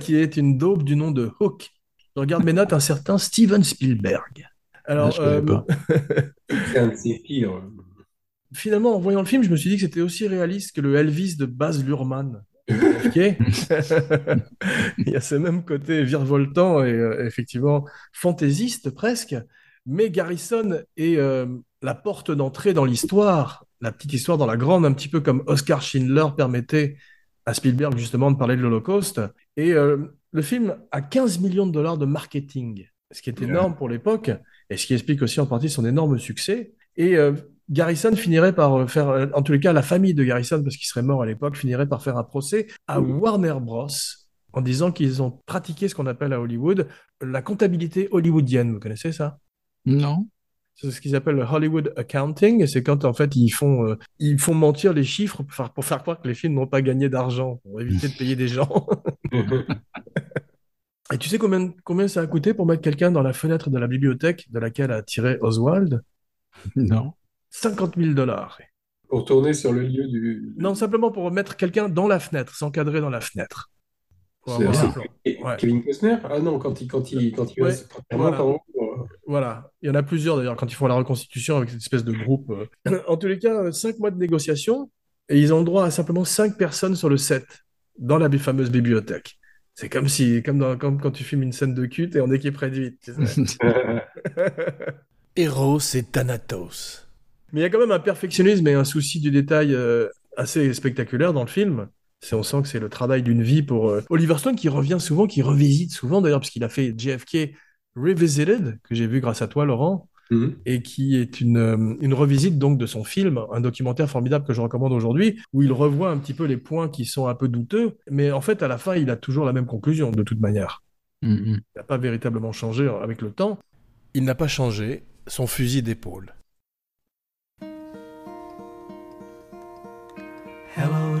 qui est une daube du nom de Hook. Je regarde mes notes, un certain Steven Spielberg. Alors, ah, euh, c'est un de ses pires. Finalement, en voyant le film, je me suis dit que c'était aussi réaliste que le Elvis de Baz Luhrmann. Okay. Il y a ce même côté virevoltant et euh, effectivement fantaisiste presque, mais Garrison est euh, la porte d'entrée dans l'histoire, la petite histoire dans la grande, un petit peu comme Oscar Schindler permettait à Spielberg justement de parler de l'Holocauste. Et euh, le film a quinze millions de dollars de marketing, ce qui est énorme pour l'époque et ce qui explique aussi en partie son énorme succès. Et euh, Garrison finirait par faire, en tous les cas, la famille de Garrison, parce qu'il serait mort à l'époque, finirait par faire un procès à Warner Bros. En disant qu'ils ont pratiqué ce qu'on appelle à Hollywood la comptabilité hollywoodienne. Vous connaissez ça ? Non. C'est ce qu'ils appellent le Hollywood Accounting. Et c'est quand, en fait, ils font, euh, ils font mentir les chiffres pour faire, pour faire croire que les films n'ont pas gagné d'argent, pour éviter de payer des gens. Et tu sais combien, combien ça a coûté pour mettre quelqu'un dans la fenêtre de la bibliothèque de laquelle a tiré Oswald ? Non. cinquante mille dollars. Pour tourner sur le lieu du... Non, simplement pour mettre quelqu'un dans la fenêtre, s'encadrer dans la fenêtre. C'est ouais. Kevin Costner ? Ah non, quand il... Quand il, quand il ouais. Voilà. Pardon. Voilà. Il y en a plusieurs d'ailleurs, quand ils font la reconstitution avec cette espèce de groupe. En tous les cas, cinq mois de négociation, et ils ont le droit à simplement cinq personnes sur le set, dans la fameuse bibliothèque. C'est comme, si, comme, dans, comme quand tu filmes une scène de cul, t'es en équipe réduite. Héros et Thanatos. Mais il y a quand même un perfectionnisme et un souci du détail euh, assez spectaculaire dans le film. C'est, on sent que c'est le travail d'une vie pour euh, Oliver Stone, qui revient souvent, qui revisite souvent d'ailleurs, parce qu'il a fait J F K Revisited, que j'ai vu grâce à toi, Laurent, mm-hmm. et qui est une, euh, une revisite donc de son film, un documentaire formidable que je recommande aujourd'hui, où il revoit un petit peu les points qui sont un peu douteux, mais en fait, à la fin, il a toujours la même conclusion, de toute manière. Mm-hmm. Il n'a pas véritablement changé avec le temps. Il n'a pas changé son fusil d'épaule. Hello,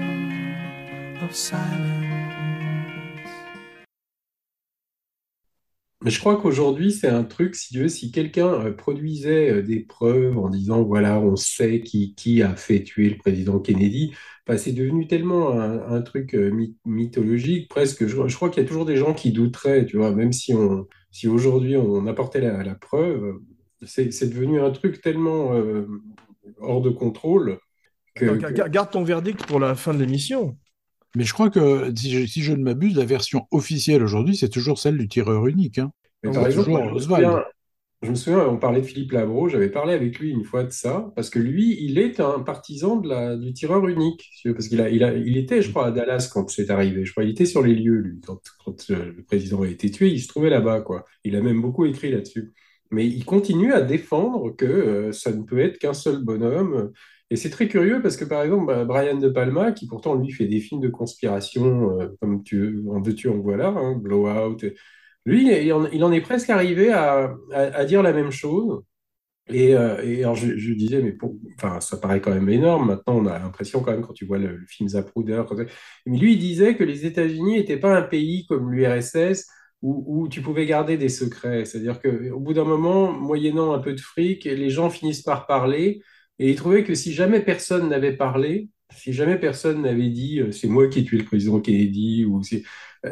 of silence. Mais je crois qu'aujourd'hui, c'est un truc, si Dieu, si quelqu'un produisait des preuves en disant, voilà, on sait qui, qui a fait tuer le président Kennedy, enfin, c'est devenu tellement un, un truc mythologique, presque. Je, je crois qu'il y a toujours des gens qui douteraient, tu vois, même si, on, si aujourd'hui on apportait la, la preuve, c'est, c'est devenu un truc tellement euh, hors de contrôle. Que, Attends, que... Garde ton verdict pour la fin de l'émission. Mais je crois que, si je, si je ne m'abuse, la version officielle aujourd'hui, c'est toujours celle du tireur unique. Hein. Mais par exemple, toujours je, me souviens, je me souviens, on parlait de Philippe Labro, j'avais parlé avec lui une fois de ça, parce que lui, il est un partisan de la, du tireur unique. Parce qu'il a, il a, il était, je crois, à Dallas quand c'est arrivé. Je crois qu'il était sur les lieux, lui. Quand, quand le président a été tué, il se trouvait là-bas, quoi. Il a même beaucoup écrit là-dessus. Mais il continue à défendre que euh, ça ne peut être qu'un seul bonhomme. Et c'est très curieux parce que, par exemple, Brian de Palma, qui pourtant, lui, fait des films de conspiration, euh, comme tu, en veux-tu, en voilà, hein, Blowout, lui, il en, il en est presque arrivé à, à, à dire la même chose. Et, euh, et alors, je, je disais, mais pour, enfin, ça paraît quand même énorme. Maintenant, on a l'impression quand même, quand tu vois le, le film Zapruder, mais lui, il disait que les États-Unis n'étaient pas un pays comme l'U R S S, Où, où tu pouvais garder des secrets. C'est-à-dire qu'au bout d'un moment, moyennant un peu de fric, les gens finissent par parler. Et ils trouvaient que si jamais personne n'avait parlé, si jamais personne n'avait dit « c'est moi qui ai tué le président Kennedy », ou c'est,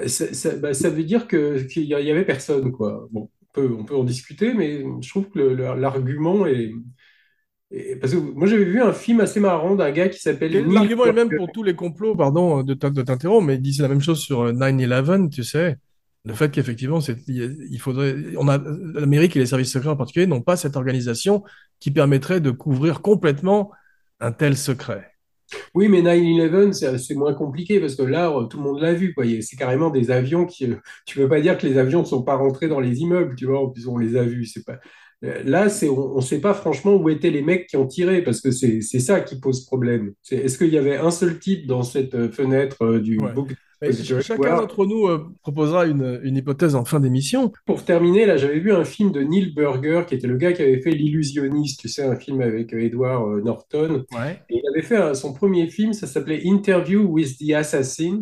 ça, ça, bah, ça veut dire que, qu'il n'y avait personne, quoi. Bon, on peut, on peut en discuter, mais je trouve que le, le, l'argument est... Parce que moi, j'avais vu un film assez marrant d'un gars qui s'appelle... L'argument est le même pour tous les complots, pardon de t'interrompre, mais il disait la même chose sur nine eleven, tu sais. Le fait qu'effectivement, c'est, il faudrait, on a, l'Amérique et les services secrets en particulier n'ont pas cette organisation qui permettrait de couvrir complètement un tel secret. Oui, mais neuf onze, c'est c'est moins compliqué parce que là, euh, tout le monde l'a vu, quoi. Il y a- C'est carrément des avions qui. euh, Tu peux pas dire que les avions ne sont pas rentrés dans les immeubles, tu vois, puisqu'on les a vus. C'est pas. Euh, Là, c'est on ne sait pas franchement où étaient les mecs qui ont tiré parce que c'est c'est ça qui pose problème. C'est est-ce qu'il y avait un seul type dans cette euh, fenêtre euh, du Ouais. Book Mais ch- Depository chacun Ward? d'entre nous euh, proposera une, une hypothèse en fin d'émission. Pour terminer, là, j'avais vu un film de Neil Burger, qui était le gars qui avait fait L'Illusionniste, tu sais, un film avec euh, Edward euh, Norton. Ouais. Et il avait fait un- son premier film, ça s'appelait Interview with the Assassin.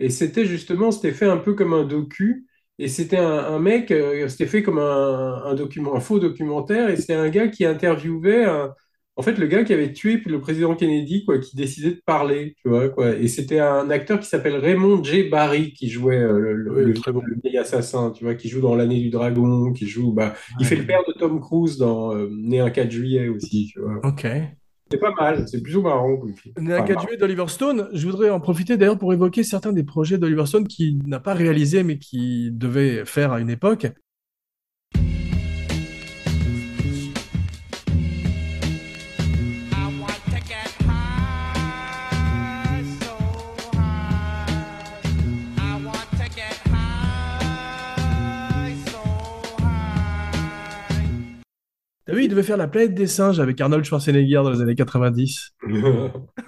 Et c'était justement, c'était fait un peu comme un docu. Et c'était un, un mec, euh, c'était fait comme un, un document, un faux documentaire. Et c'était un gars qui interviewait, un- en fait, le gars qui avait tué le président Kennedy, quoi, qui décidait de parler, tu vois, quoi. Et c'était un acteur qui s'appelle Raymond J. Barry qui jouait euh, le, le- Oui, le- très bon. le vieil assassin, tu vois, qui joue dans L'Année du Dragon, qui joue, bah, il fait le Ouais. père de Tom Cruise dans euh, Né un quatre juillet aussi, tu vois. Ok. C'est pas mal, c'est plutôt marrant comme film. Né un Enfin, quatre marrant. juillet d'Oliver Stone, je voudrais en profiter d'ailleurs pour évoquer certains des projets d'Oliver Stone qu'il n'a pas réalisé mais qui devait faire à une époque. I want to get high, so high. I want to get high, so high. T'as vu, il devait faire La planète des singes avec Arnold Schwarzenegger dans les années quatre-vingt-dix.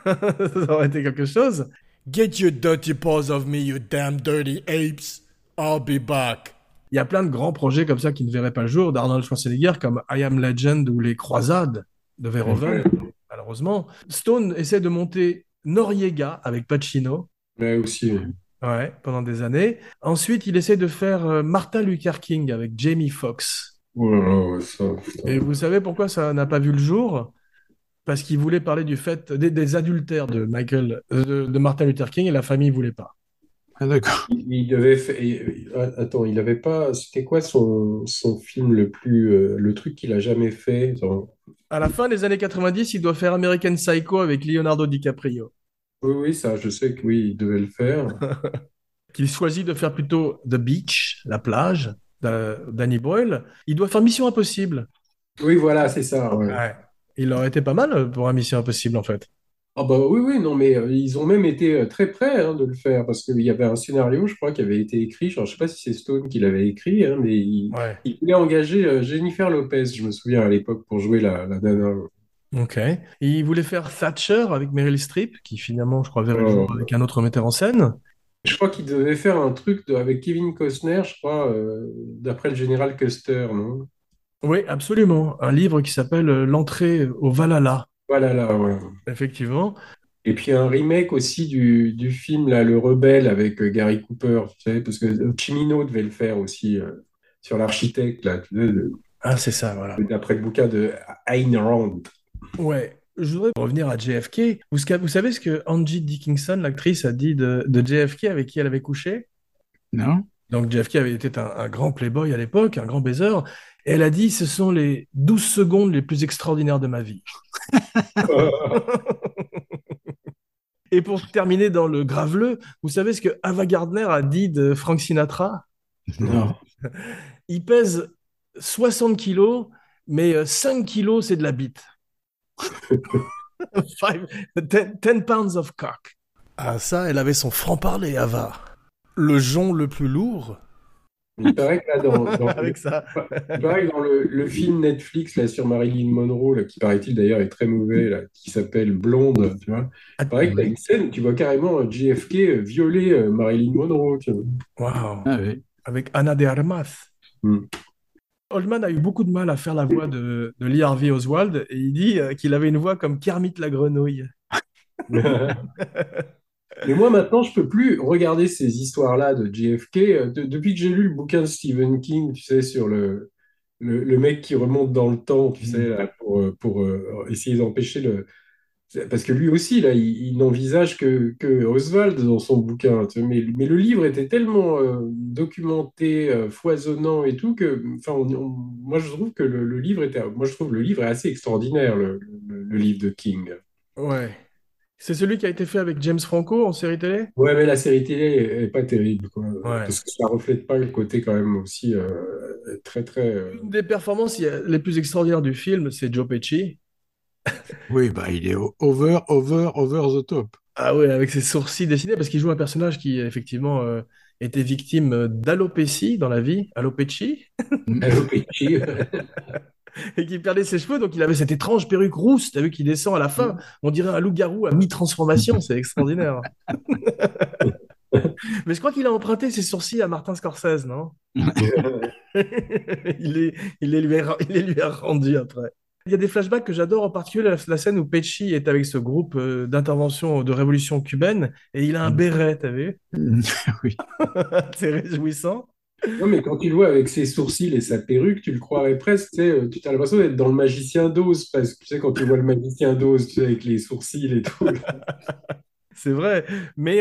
Ça aurait été quelque chose. Get your dirty paws off me, you damn dirty apes. I'll be back. Il y a plein de grands projets comme ça qui ne verraient pas le jour d'Arnold Schwarzenegger, comme I Am Legend ou Les Croisades de Verhoeven, Ouais. malheureusement. Stone essaie de monter Noriega avec Pacino, Ouais, aussi. ouais. ouais, pendant des années. Ensuite, il essaie de faire euh, Martin Luther King avec Jamie Foxx. Oh là là, ouais, ça, Et putain. vous savez pourquoi ça n'a pas vu le jour? Parce qu'il voulait parler du fait des, des adultères de Michael, euh, de, de Martin Luther King, et la famille voulait pas. Ah, d'accord. Il, il devait fa- et- et- ah, attends, il avait pas. C'était quoi son, son film le plus. euh, le truc qu'il a jamais fait? Attends. À la fin des années quatre-vingt-dix, il doit faire American Psycho avec Leonardo DiCaprio, Oui, oui, ça, je sais que oui, il devait le faire. qu'il choisit de faire plutôt The Beach, la plage, de Danny Boyle. Il doit faire Mission Impossible. Oui, voilà, c'est ça, ouais. Ouais. Il aurait été pas mal pour un Mission Impossible, en fait. Ah bah oui, oui, non, mais euh, ils ont même été euh, très près hein, de le faire, parce qu'il y avait un scénario, je crois, qui avait été écrit, genre, je sais pas si c'est Stone qui l'avait écrit, hein, mais il, Ouais. il voulait engager euh, Jennifer Lopez, je me souviens à l'époque, pour jouer la, la nana. Ok. Il voulait faire Thatcher avec Meryl Streep, qui finalement, je crois, verrait le jour avec Euh, un autre metteur en scène. Je crois qu'il devait faire un truc de- avec Kevin Costner, je crois, euh, d'après le général Custer, non? Oui, absolument. Un livre qui s'appelle euh, L'entrée au Valhalla, Voilà, là, ouais. effectivement. Et puis un remake aussi du, du film là, Le Rebelle avec euh, Gary Cooper, tu sais, parce que euh, Cimino devait le faire aussi euh, sur l'architecte, là, tu sais, de- Ah, c'est ça, voilà. d'après le bouquin de Ayn Rand. Ouais. Je voudrais revenir à J F K. Vous, sca- vous savez ce que Angie Dickinson, l'actrice, a dit de, de J F K avec qui elle avait couché? Non? Donc J F K avait été un, un grand playboy à l'époque, un grand baiser. Et elle a dit, ce sont les douze secondes les plus extraordinaires de ma vie. Et pour terminer dans le graveleux, vous savez ce que Ava Gardner a dit de Frank Sinatra? Non. Il pèse soixante kilos, mais euh, cinq kilos, c'est de la bite. Five- ten, ten pounds of cock. Ah ça, elle avait son franc-parler, Ava. Le jonc le plus lourd. Il paraît que là, dans, dans le, Avec ça. il paraît que dans le, le film Netflix là, sur Marilyn Monroe, là, qui paraît-il d'ailleurs est très mauvais, là, qui s'appelle Blonde, tu vois, Ah, il paraît que tu as oui. une scène où tu vois carrément euh, J F K euh, violer euh, Marilyn Monroe. Tu vois. Waouh. Ah oui. Avec Ana de Armas. Hmm. Oldman a eu beaucoup de mal à faire la voix de, de Lee Harvey Oswald et il dit euh, qu'il avait une voix comme Kermit la grenouille. Mais moi, maintenant, je peux plus regarder ces histoires-là de J F K. Euh, de- depuis que j'ai lu le bouquin de Stephen King, tu sais, sur le, le, le mec qui remonte dans le temps, tu sais, là, pour, euh, pour euh, essayer d'empêcher le. Parce que lui aussi, là, il, il n'envisage que, que Oswald dans son bouquin. Tu vois. Mais, mais le livre était tellement euh, documenté, euh, foisonnant et tout que, enfin, on- on- moi, je trouve que le, le livre était, moi, je trouve le livre est assez extraordinaire, le, le- le livre de King. Ouais. C'est celui qui a été fait avec James Franco en série télé? Ouais, mais la série télé est pas terrible, quoi, Ouais. parce que ça reflète pas le côté quand même aussi euh, très très. euh, Une des performances il y a- les plus extraordinaires du film, c'est Joe Pesci. Oui, bah, il est over, over, over the top. Ah oui, avec ses sourcils dessinés, parce qu'il joue un personnage qui, effectivement, euh, était victime d'alopécie dans la vie. Alopécie Alopécie Et qui perdait ses cheveux, donc il avait cette étrange perruque rousse. T'as vu qu'il descend à la fin, on dirait un loup-garou à mi-transformation, c'est extraordinaire. Mais je crois qu'il a emprunté ses sourcils à Martin Scorsese, non? il, les, il, les lui a, il les lui a rendus après. Il y a des flashbacks que j'adore, en particulier la, la scène où Pesci est avec ce groupe euh, d'intervention de révolution cubaine et il a un béret, t'as vu? Oui. C'est réjouissant. Non, mais quand tu le vois avec ses sourcils et sa perruque, tu le croirais presque, tu sais, tu as l'impression d'être dans le magicien d'Oz, parce que tu sais, quand tu vois le magicien d'Oz, tu sais, avec les sourcils et tout. C'est vrai, mais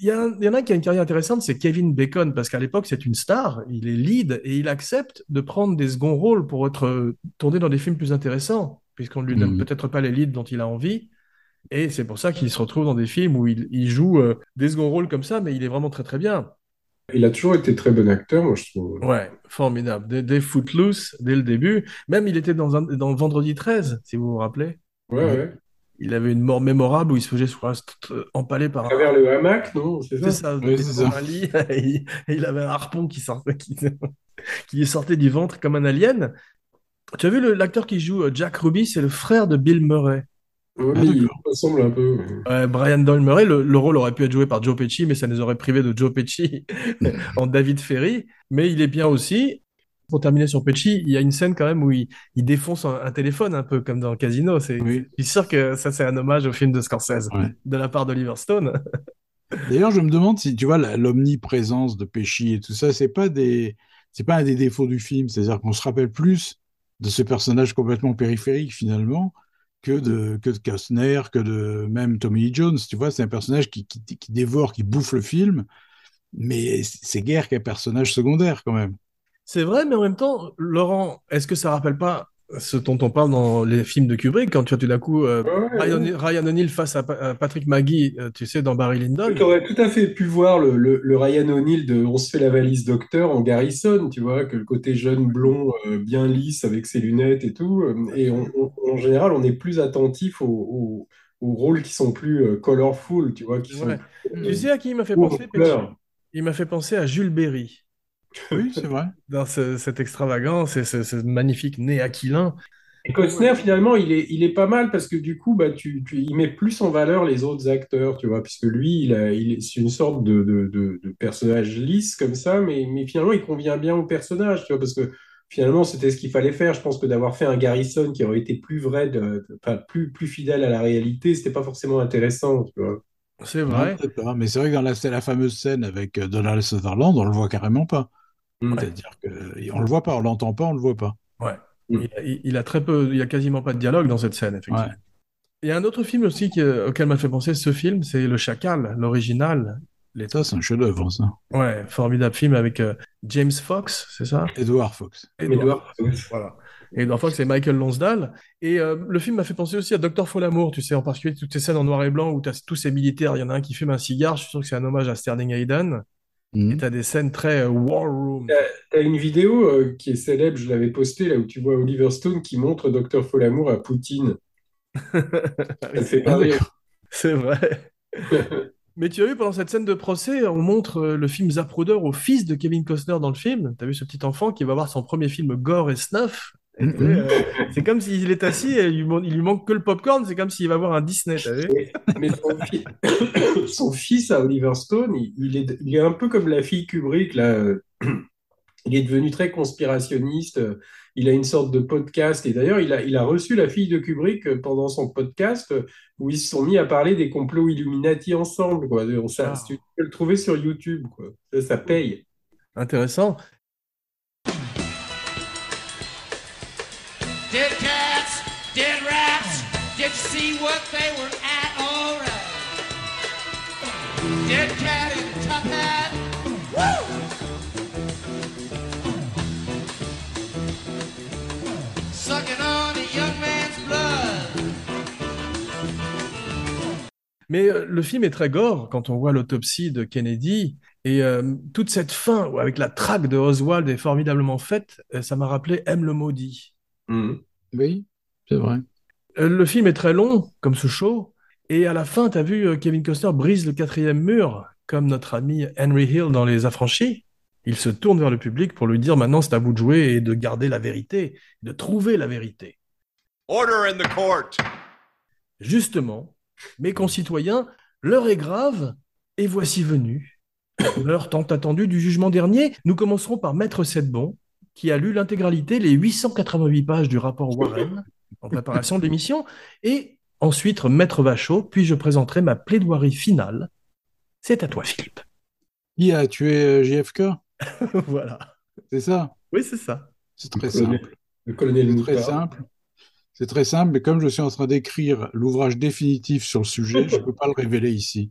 il euh, y, y en a un qui a une carrière intéressante, c'est Kevin Bacon, parce qu'à l'époque, c'est une star, il est lead, et il accepte de prendre des seconds rôles pour être euh, tourné dans des films plus intéressants, puisqu'on ne lui donne mmh. peut-être pas les leads dont il a envie. Et c'est pour ça qu'il se retrouve dans des films où il, il joue euh, des seconds rôles comme ça, mais il est vraiment très très bien. Il a toujours été très bon acteur, moi, je trouve. Ouais, formidable. Des, des Footloose, dès le début. Même, il était dans, un, dans Vendredi treize, si vous vous rappelez. Ouais, ouais. Il avait une mort mémorable où il se faisait empaler par un... À travers le hamac, non? C'est ça, c'est ça, oui, c'est ça. Un lit. il, il avait un harpon qui sortait, qui, qui sortait du ventre comme un alien. Tu as vu le, l'acteur qui joue Jack Ruby, c'est le frère de Bill Murray. Oui, ah, il ressemble un peu. Ouais, Brian de Palma, le, le rôle aurait pu être joué par Joe Pesci, mais ça nous aurait privé de Joe Pesci en David Ferry. Mais il est bien aussi. Pour terminer sur Pesci, il y a une scène quand même où il, il défonce un, un téléphone, un peu comme dans Casino. C'est, oui. Je suis sûr que ça, c'est un hommage au film de Scorsese, ouais. De la part d'Oliver Stone. D'ailleurs, je me demande si, tu vois, la, l'omniprésence de Pesci et tout ça, c'est pas, des, c'est pas un des défauts du film. C'est-à-dire qu'on se rappelle plus de ce personnage complètement périphérique, finalement, que de, que de Costner, que de même Tommy Lee Jones, tu vois, c'est un personnage qui, qui, qui dévore, qui bouffe le film, mais c'est guère qu'un personnage secondaire quand même. C'est vrai, mais en même temps, Laurent, est-ce que ça ne rappelle pas ce dont on parle dans les films de Kubrick, quand tu as tout d'un coup euh, ouais, Ryan, ouais. Ryan O'Neill face à pa- Patrick Magee, euh, tu sais, dans Barry Lyndon. Tu aurais tout à fait pu voir le, le, le Ryan O'Neill de On se fait la valise docteur en Garrison, tu vois, que le côté jeune, blond, euh, bien lisse, avec ses lunettes et tout. Et on, on, en général, on est plus attentif aux, aux, aux rôles qui sont plus euh, colorful, tu vois. Qui sont, ouais. euh, tu sais à qui il m'a fait penser, il m'a fait penser à Jules Berry. Oui, c'est vrai. Dans ce, cette extravagance et ce, ce magnifique nez aquilin. Et Costner, finalement, il est, il est pas mal parce que du coup, bah, tu, tu, il met plus en valeur les autres acteurs, tu vois, puisque lui, il a, il est, c'est une sorte de, de, de, de personnage lisse comme ça, mais, mais finalement, il convient bien au personnage, tu vois, parce que finalement, c'était ce qu'il fallait faire. Je pense que d'avoir fait un Garrison qui aurait été plus vrai, de, de, enfin, plus, plus fidèle à la réalité, c'était pas forcément intéressant, tu vois. C'est vrai. Non, pas, mais c'est vrai que dans la, la fameuse scène avec Donald Sutherland, on le voit carrément pas. Ouais. C'est-à-dire qu'on ne le voit pas, on ne l'entend pas, on ne le voit pas. Ouais. Il, il, il a très peu, il n'y a quasiment pas de dialogue dans cette scène, effectivement. Ouais. Il y a un autre film aussi qui, auquel m'a fait penser ce film, c'est Le Chacal, l'original. Les... Ça, c'est un chef-d'œuvre, ça. Ouais, formidable film avec euh, James Fox, c'est ça? Edward Fox. Edward Fox, voilà. Edward Fox, c'est Michael Lonsdale. Et euh, le film m'a fait penser aussi à Docteur Folamour, tu sais, en particulier toutes ces scènes en noir et blanc où tu as tous ces militaires, il y en a un qui fume un cigare, je suis sûr que c'est un hommage à Sterling Hayden. Mmh. Et t'as des scènes très euh, war room. T'as, t'as une vidéo euh, qui est célèbre, je l'avais postée, là où tu vois Oliver Stone qui montre Docteur Folamour à Poutine. Ça fait pas rire. C'est vrai. Mais tu as vu, pendant cette scène de procès, on montre euh, le film Zapruder au fils de Kevin Costner dans le film. T'as vu ce petit enfant qui va voir son premier film gore et snuff. Et, euh, c'est comme s'il est assis et il lui, il lui manque que le popcorn, c'est comme s'il va voir un Disney, t'as vu? Mais son, fi- son fils à Oliver Stone, il, il, est, il est un peu comme la fille Kubrick, là. Il est devenu très conspirationniste, il a une sorte de podcast, et d'ailleurs il a, il a reçu la fille de Kubrick pendant son podcast où ils se sont mis à parler des complots Illuminati ensemble, quoi. On, ça, ah. Tu peux le trouver sur YouTube, quoi. Ça, ça paye. Intéressant. Dead cats, dead rats, did you see what they were at? All right. Dead cat in a top hat. Woo! Sucking on a young man's blood. Mais euh, le film est très gore quand on voit l'autopsie de Kennedy. Et euh, toute cette fin avec la traque de Oswald est formidablement faite. Ça m'a rappelé M. le Maudit. Mmh. Oui, c'est vrai. Le film est très long, comme ce show, et à la fin, t'as vu, Kevin Costner brise le quatrième mur, comme notre ami Henry Hill dans Les Affranchis. Il se tourne vers le public pour lui dire « Maintenant, c'est à vous de jouer et de garder la vérité, de trouver la vérité. » Order in the court. Justement, mes concitoyens, l'heure est grave, et voici venue l'heure tant attendue du jugement dernier. Nous commencerons par Maître Sedbon, qui a lu l'intégralité, les huit cent quatre-vingt-huit pages du rapport Warren, en préparation de l'émission, et ensuite Maître Vachaud, puis je présenterai ma plaidoirie finale. C'est à toi, Philippe. Qui a tué J F K? Voilà. C'est ça? Oui, c'est ça. C'est très le simple. Colonel, le colonel C'est très Lucas. simple. C'est très simple, mais comme je suis en train d'écrire l'ouvrage définitif sur le sujet, je ne peux pas le révéler ici.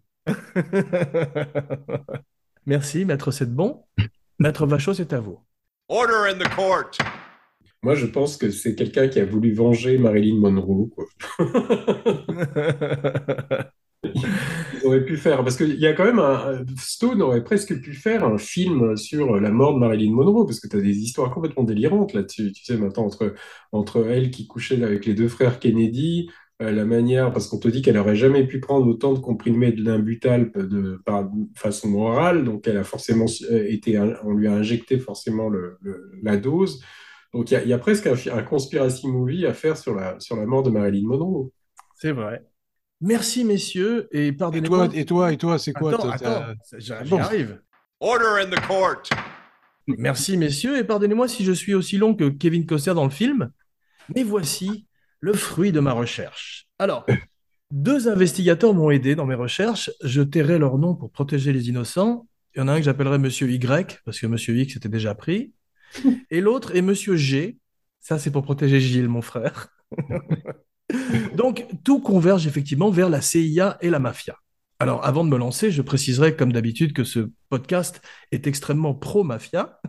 Merci, Maître Sedbon. Maître Vachaud, c'est à vous. Order in the court. Moi, je pense que c'est quelqu'un qui a voulu venger Marilyn Monroe, quoi. Ils auraient pu faire, parce qu'il y a quand même un... Stone aurait presque pu faire un film sur la mort de Marilyn Monroe, parce que tu as des histoires complètement délirantes là-dessus. Tu sais, maintenant, entre, entre elle qui couchait avec les deux frères Kennedy, euh, la manière, parce qu'on te dit qu'elle n'aurait jamais pu prendre autant de comprimés de l'imbutal de, par façon orale, donc elle a forcément été, on lui a injecté forcément le, le, la dose. Donc il y, y a presque un, un conspiracy movie à faire sur la, sur la mort de Marilyn Monroe. C'est vrai. Merci, messieurs, et pardonnez-moi. Et toi, et toi, et toi c'est quoi? Attends, attends, j'y arrive. Order in the court. Merci, messieurs, et pardonnez-moi si je suis aussi long que Kevin Costner dans le film, mais voici le fruit de ma recherche. Alors, deux investigateurs m'ont aidé dans mes recherches. Je tairai leur nom pour protéger les innocents. Il y en a un que j'appellerai Monsieur Y, parce que Monsieur X était déjà pris, et l'autre est Monsieur G. Ça, c'est pour protéger Gilles, mon frère. Donc, tout converge effectivement vers la C I A et la mafia. Alors, avant de me lancer, je préciserai, comme d'habitude, que ce podcast est extrêmement pro-mafia,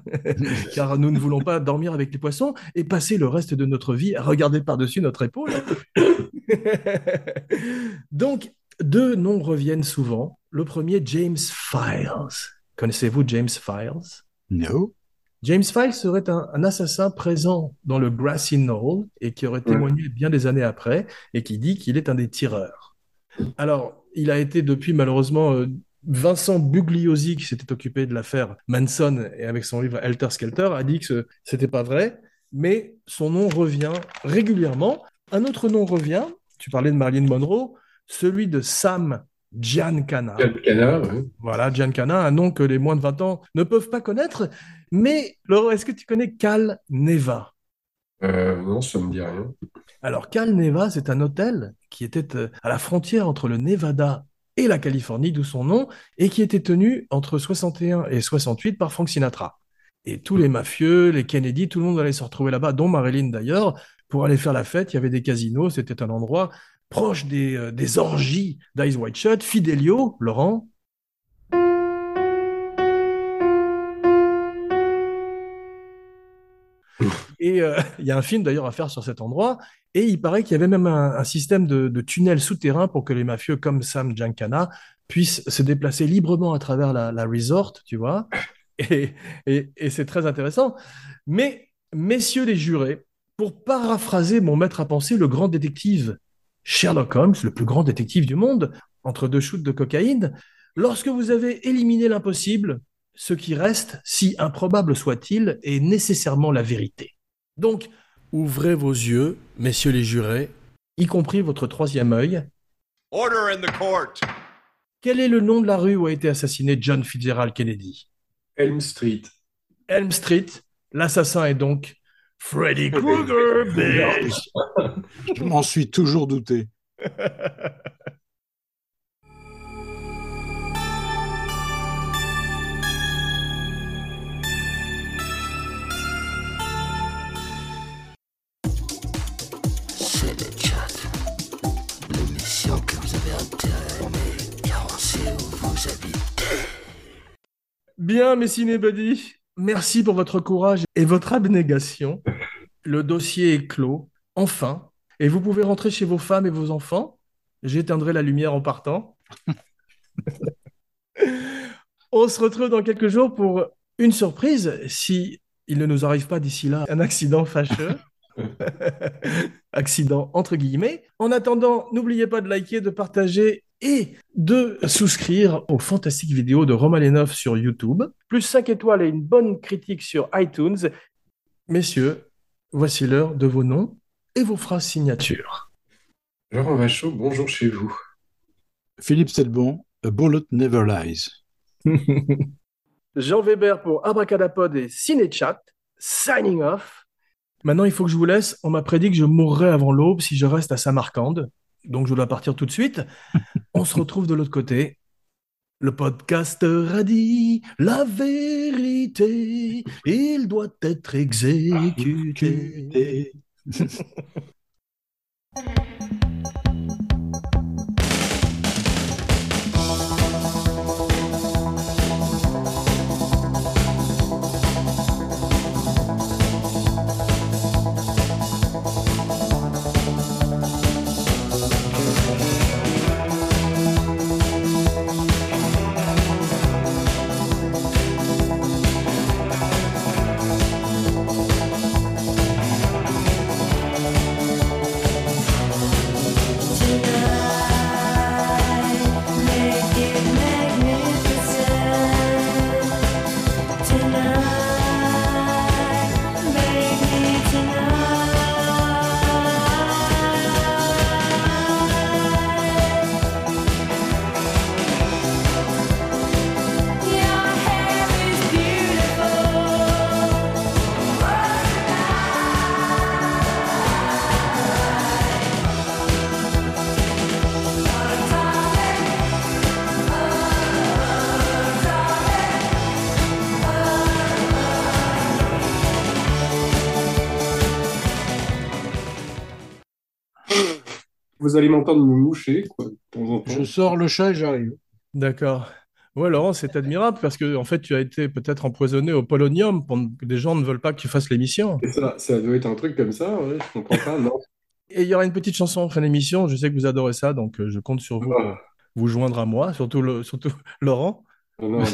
car nous ne voulons pas dormir avec les poissons et passer le reste de notre vie à regarder par-dessus notre épaule. Donc, deux noms reviennent souvent. Le premier, James Files. Connaissez-vous James Files? Non. James Files serait un, un assassin présent dans le Grassy Knoll et qui aurait témoigné bien des années après et qui dit qu'il est un des tireurs. Alors, il a été depuis, malheureusement, Vincent Bugliosi, qui s'était occupé de l'affaire Manson et avec son livre Helter Skelter, a dit que ce, c'était pas vrai, mais son nom revient régulièrement. Un autre nom revient, tu parlais de Marilyn Monroe, celui de Sam Giancana. Giancana, oui. Voilà, Giancana, un nom que les moins de vingt ans ne peuvent pas connaître. Mais, Laurent, est-ce que tu connais Cal Neva? euh, Non, ça ne me dit rien. Alors, Cal Neva, c'est un hôtel qui était à la frontière entre le Nevada et la Californie, d'où son nom, et qui était tenu entre soixante et un et soixante-huit par Frank Sinatra. Et tous les mafieux, les Kennedy, tout le monde allait se retrouver là-bas, dont Marilyn d'ailleurs, pour aller faire la fête. Il y avait des casinos, c'était un endroit proche des, euh, des orgies d'Eyes Wide Shut. Fidelio, Laurent. Et il euh, y a un film d'ailleurs à faire sur cet endroit. Et il paraît qu'il y avait même un, un système de, de tunnels souterrains pour que les mafieux comme Sam Giancana puissent se déplacer librement à travers la, la resort, tu vois. Et, et, et c'est très intéressant. Mais, messieurs les jurés, pour paraphraser mon maître à penser, le grand détective Sherlock Holmes, le plus grand détective du monde, entre deux shoots de cocaïne, lorsque vous avez éliminé l'impossible, ce qui reste, si improbable soit-il, est nécessairement la vérité. Donc, ouvrez vos yeux, messieurs les jurés, y compris votre troisième œil. Order in the court. Quel est le nom de la rue où a été assassiné John Fitzgerald Kennedy? Elm Street. Elm Street. L'assassin est donc Freddy Krueger, bitch. Je m'en suis toujours douté. Bien, mes cinébuddies, merci pour votre courage et votre abnégation. Le dossier est clos, enfin, et vous pouvez rentrer chez vos femmes et vos enfants. J'éteindrai la lumière en partant. On se retrouve dans quelques jours pour une surprise, si il ne nous arrive pas d'ici là un accident fâcheux. accident entre guillemets. En attendant, n'oubliez pas de liker, de partager et de souscrire aux fantastiques vidéos de Romain Lénov sur YouTube. Plus cinq étoiles et une bonne critique sur iTunes. Messieurs, voici l'heure de vos noms et vos phrases signatures. Laurent Vachaud, bonjour chez vous. Philippe Sedbon, A Bullet Never Lies. Jean Weber pour Abracadapod et CineChat, signing off. Maintenant, il faut que je vous laisse. On m'a prédit que je mourrais avant l'aube si je reste à Samarcande. Donc, je dois partir tout de suite. On se retrouve de l'autre côté. Le podcasteur a dit la vérité. Il doit être exécuté. Vous allez m'entendre me moucher, quoi, de temps en temps. Je sors le chat et j'arrive. D'accord. Ouais, Laurent, c'est admirable parce que, en fait, tu as été peut-être empoisonné au polonium. Pour... Les gens ne veulent pas que tu fasses l'émission. C'est ça, ça doit être un truc comme ça, ouais, je comprends pas, non. Et il y aura une petite chanson en fin d'émission. Je sais que vous adorez ça, donc euh, je compte sur vous ah. vous joindre à moi, surtout, le... surtout Laurent. Non, non, non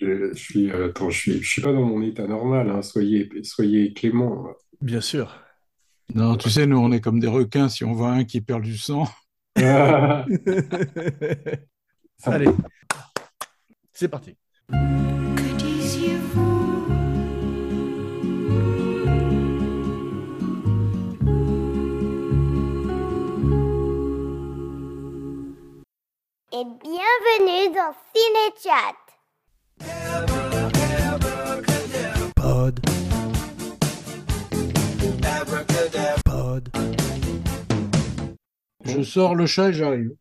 je, je suis, euh, attends, je suis, je suis pas dans mon état normal. Hein. Soyez, soyez clément. Bien sûr. Non, tu sais, nous, on est comme des requins si on voit un qui perd du sang. Ah. Allez, c'est parti. Que disiez-vous ? Et bienvenue dans CineChat. Pod. Je sors le chat et j'arrive.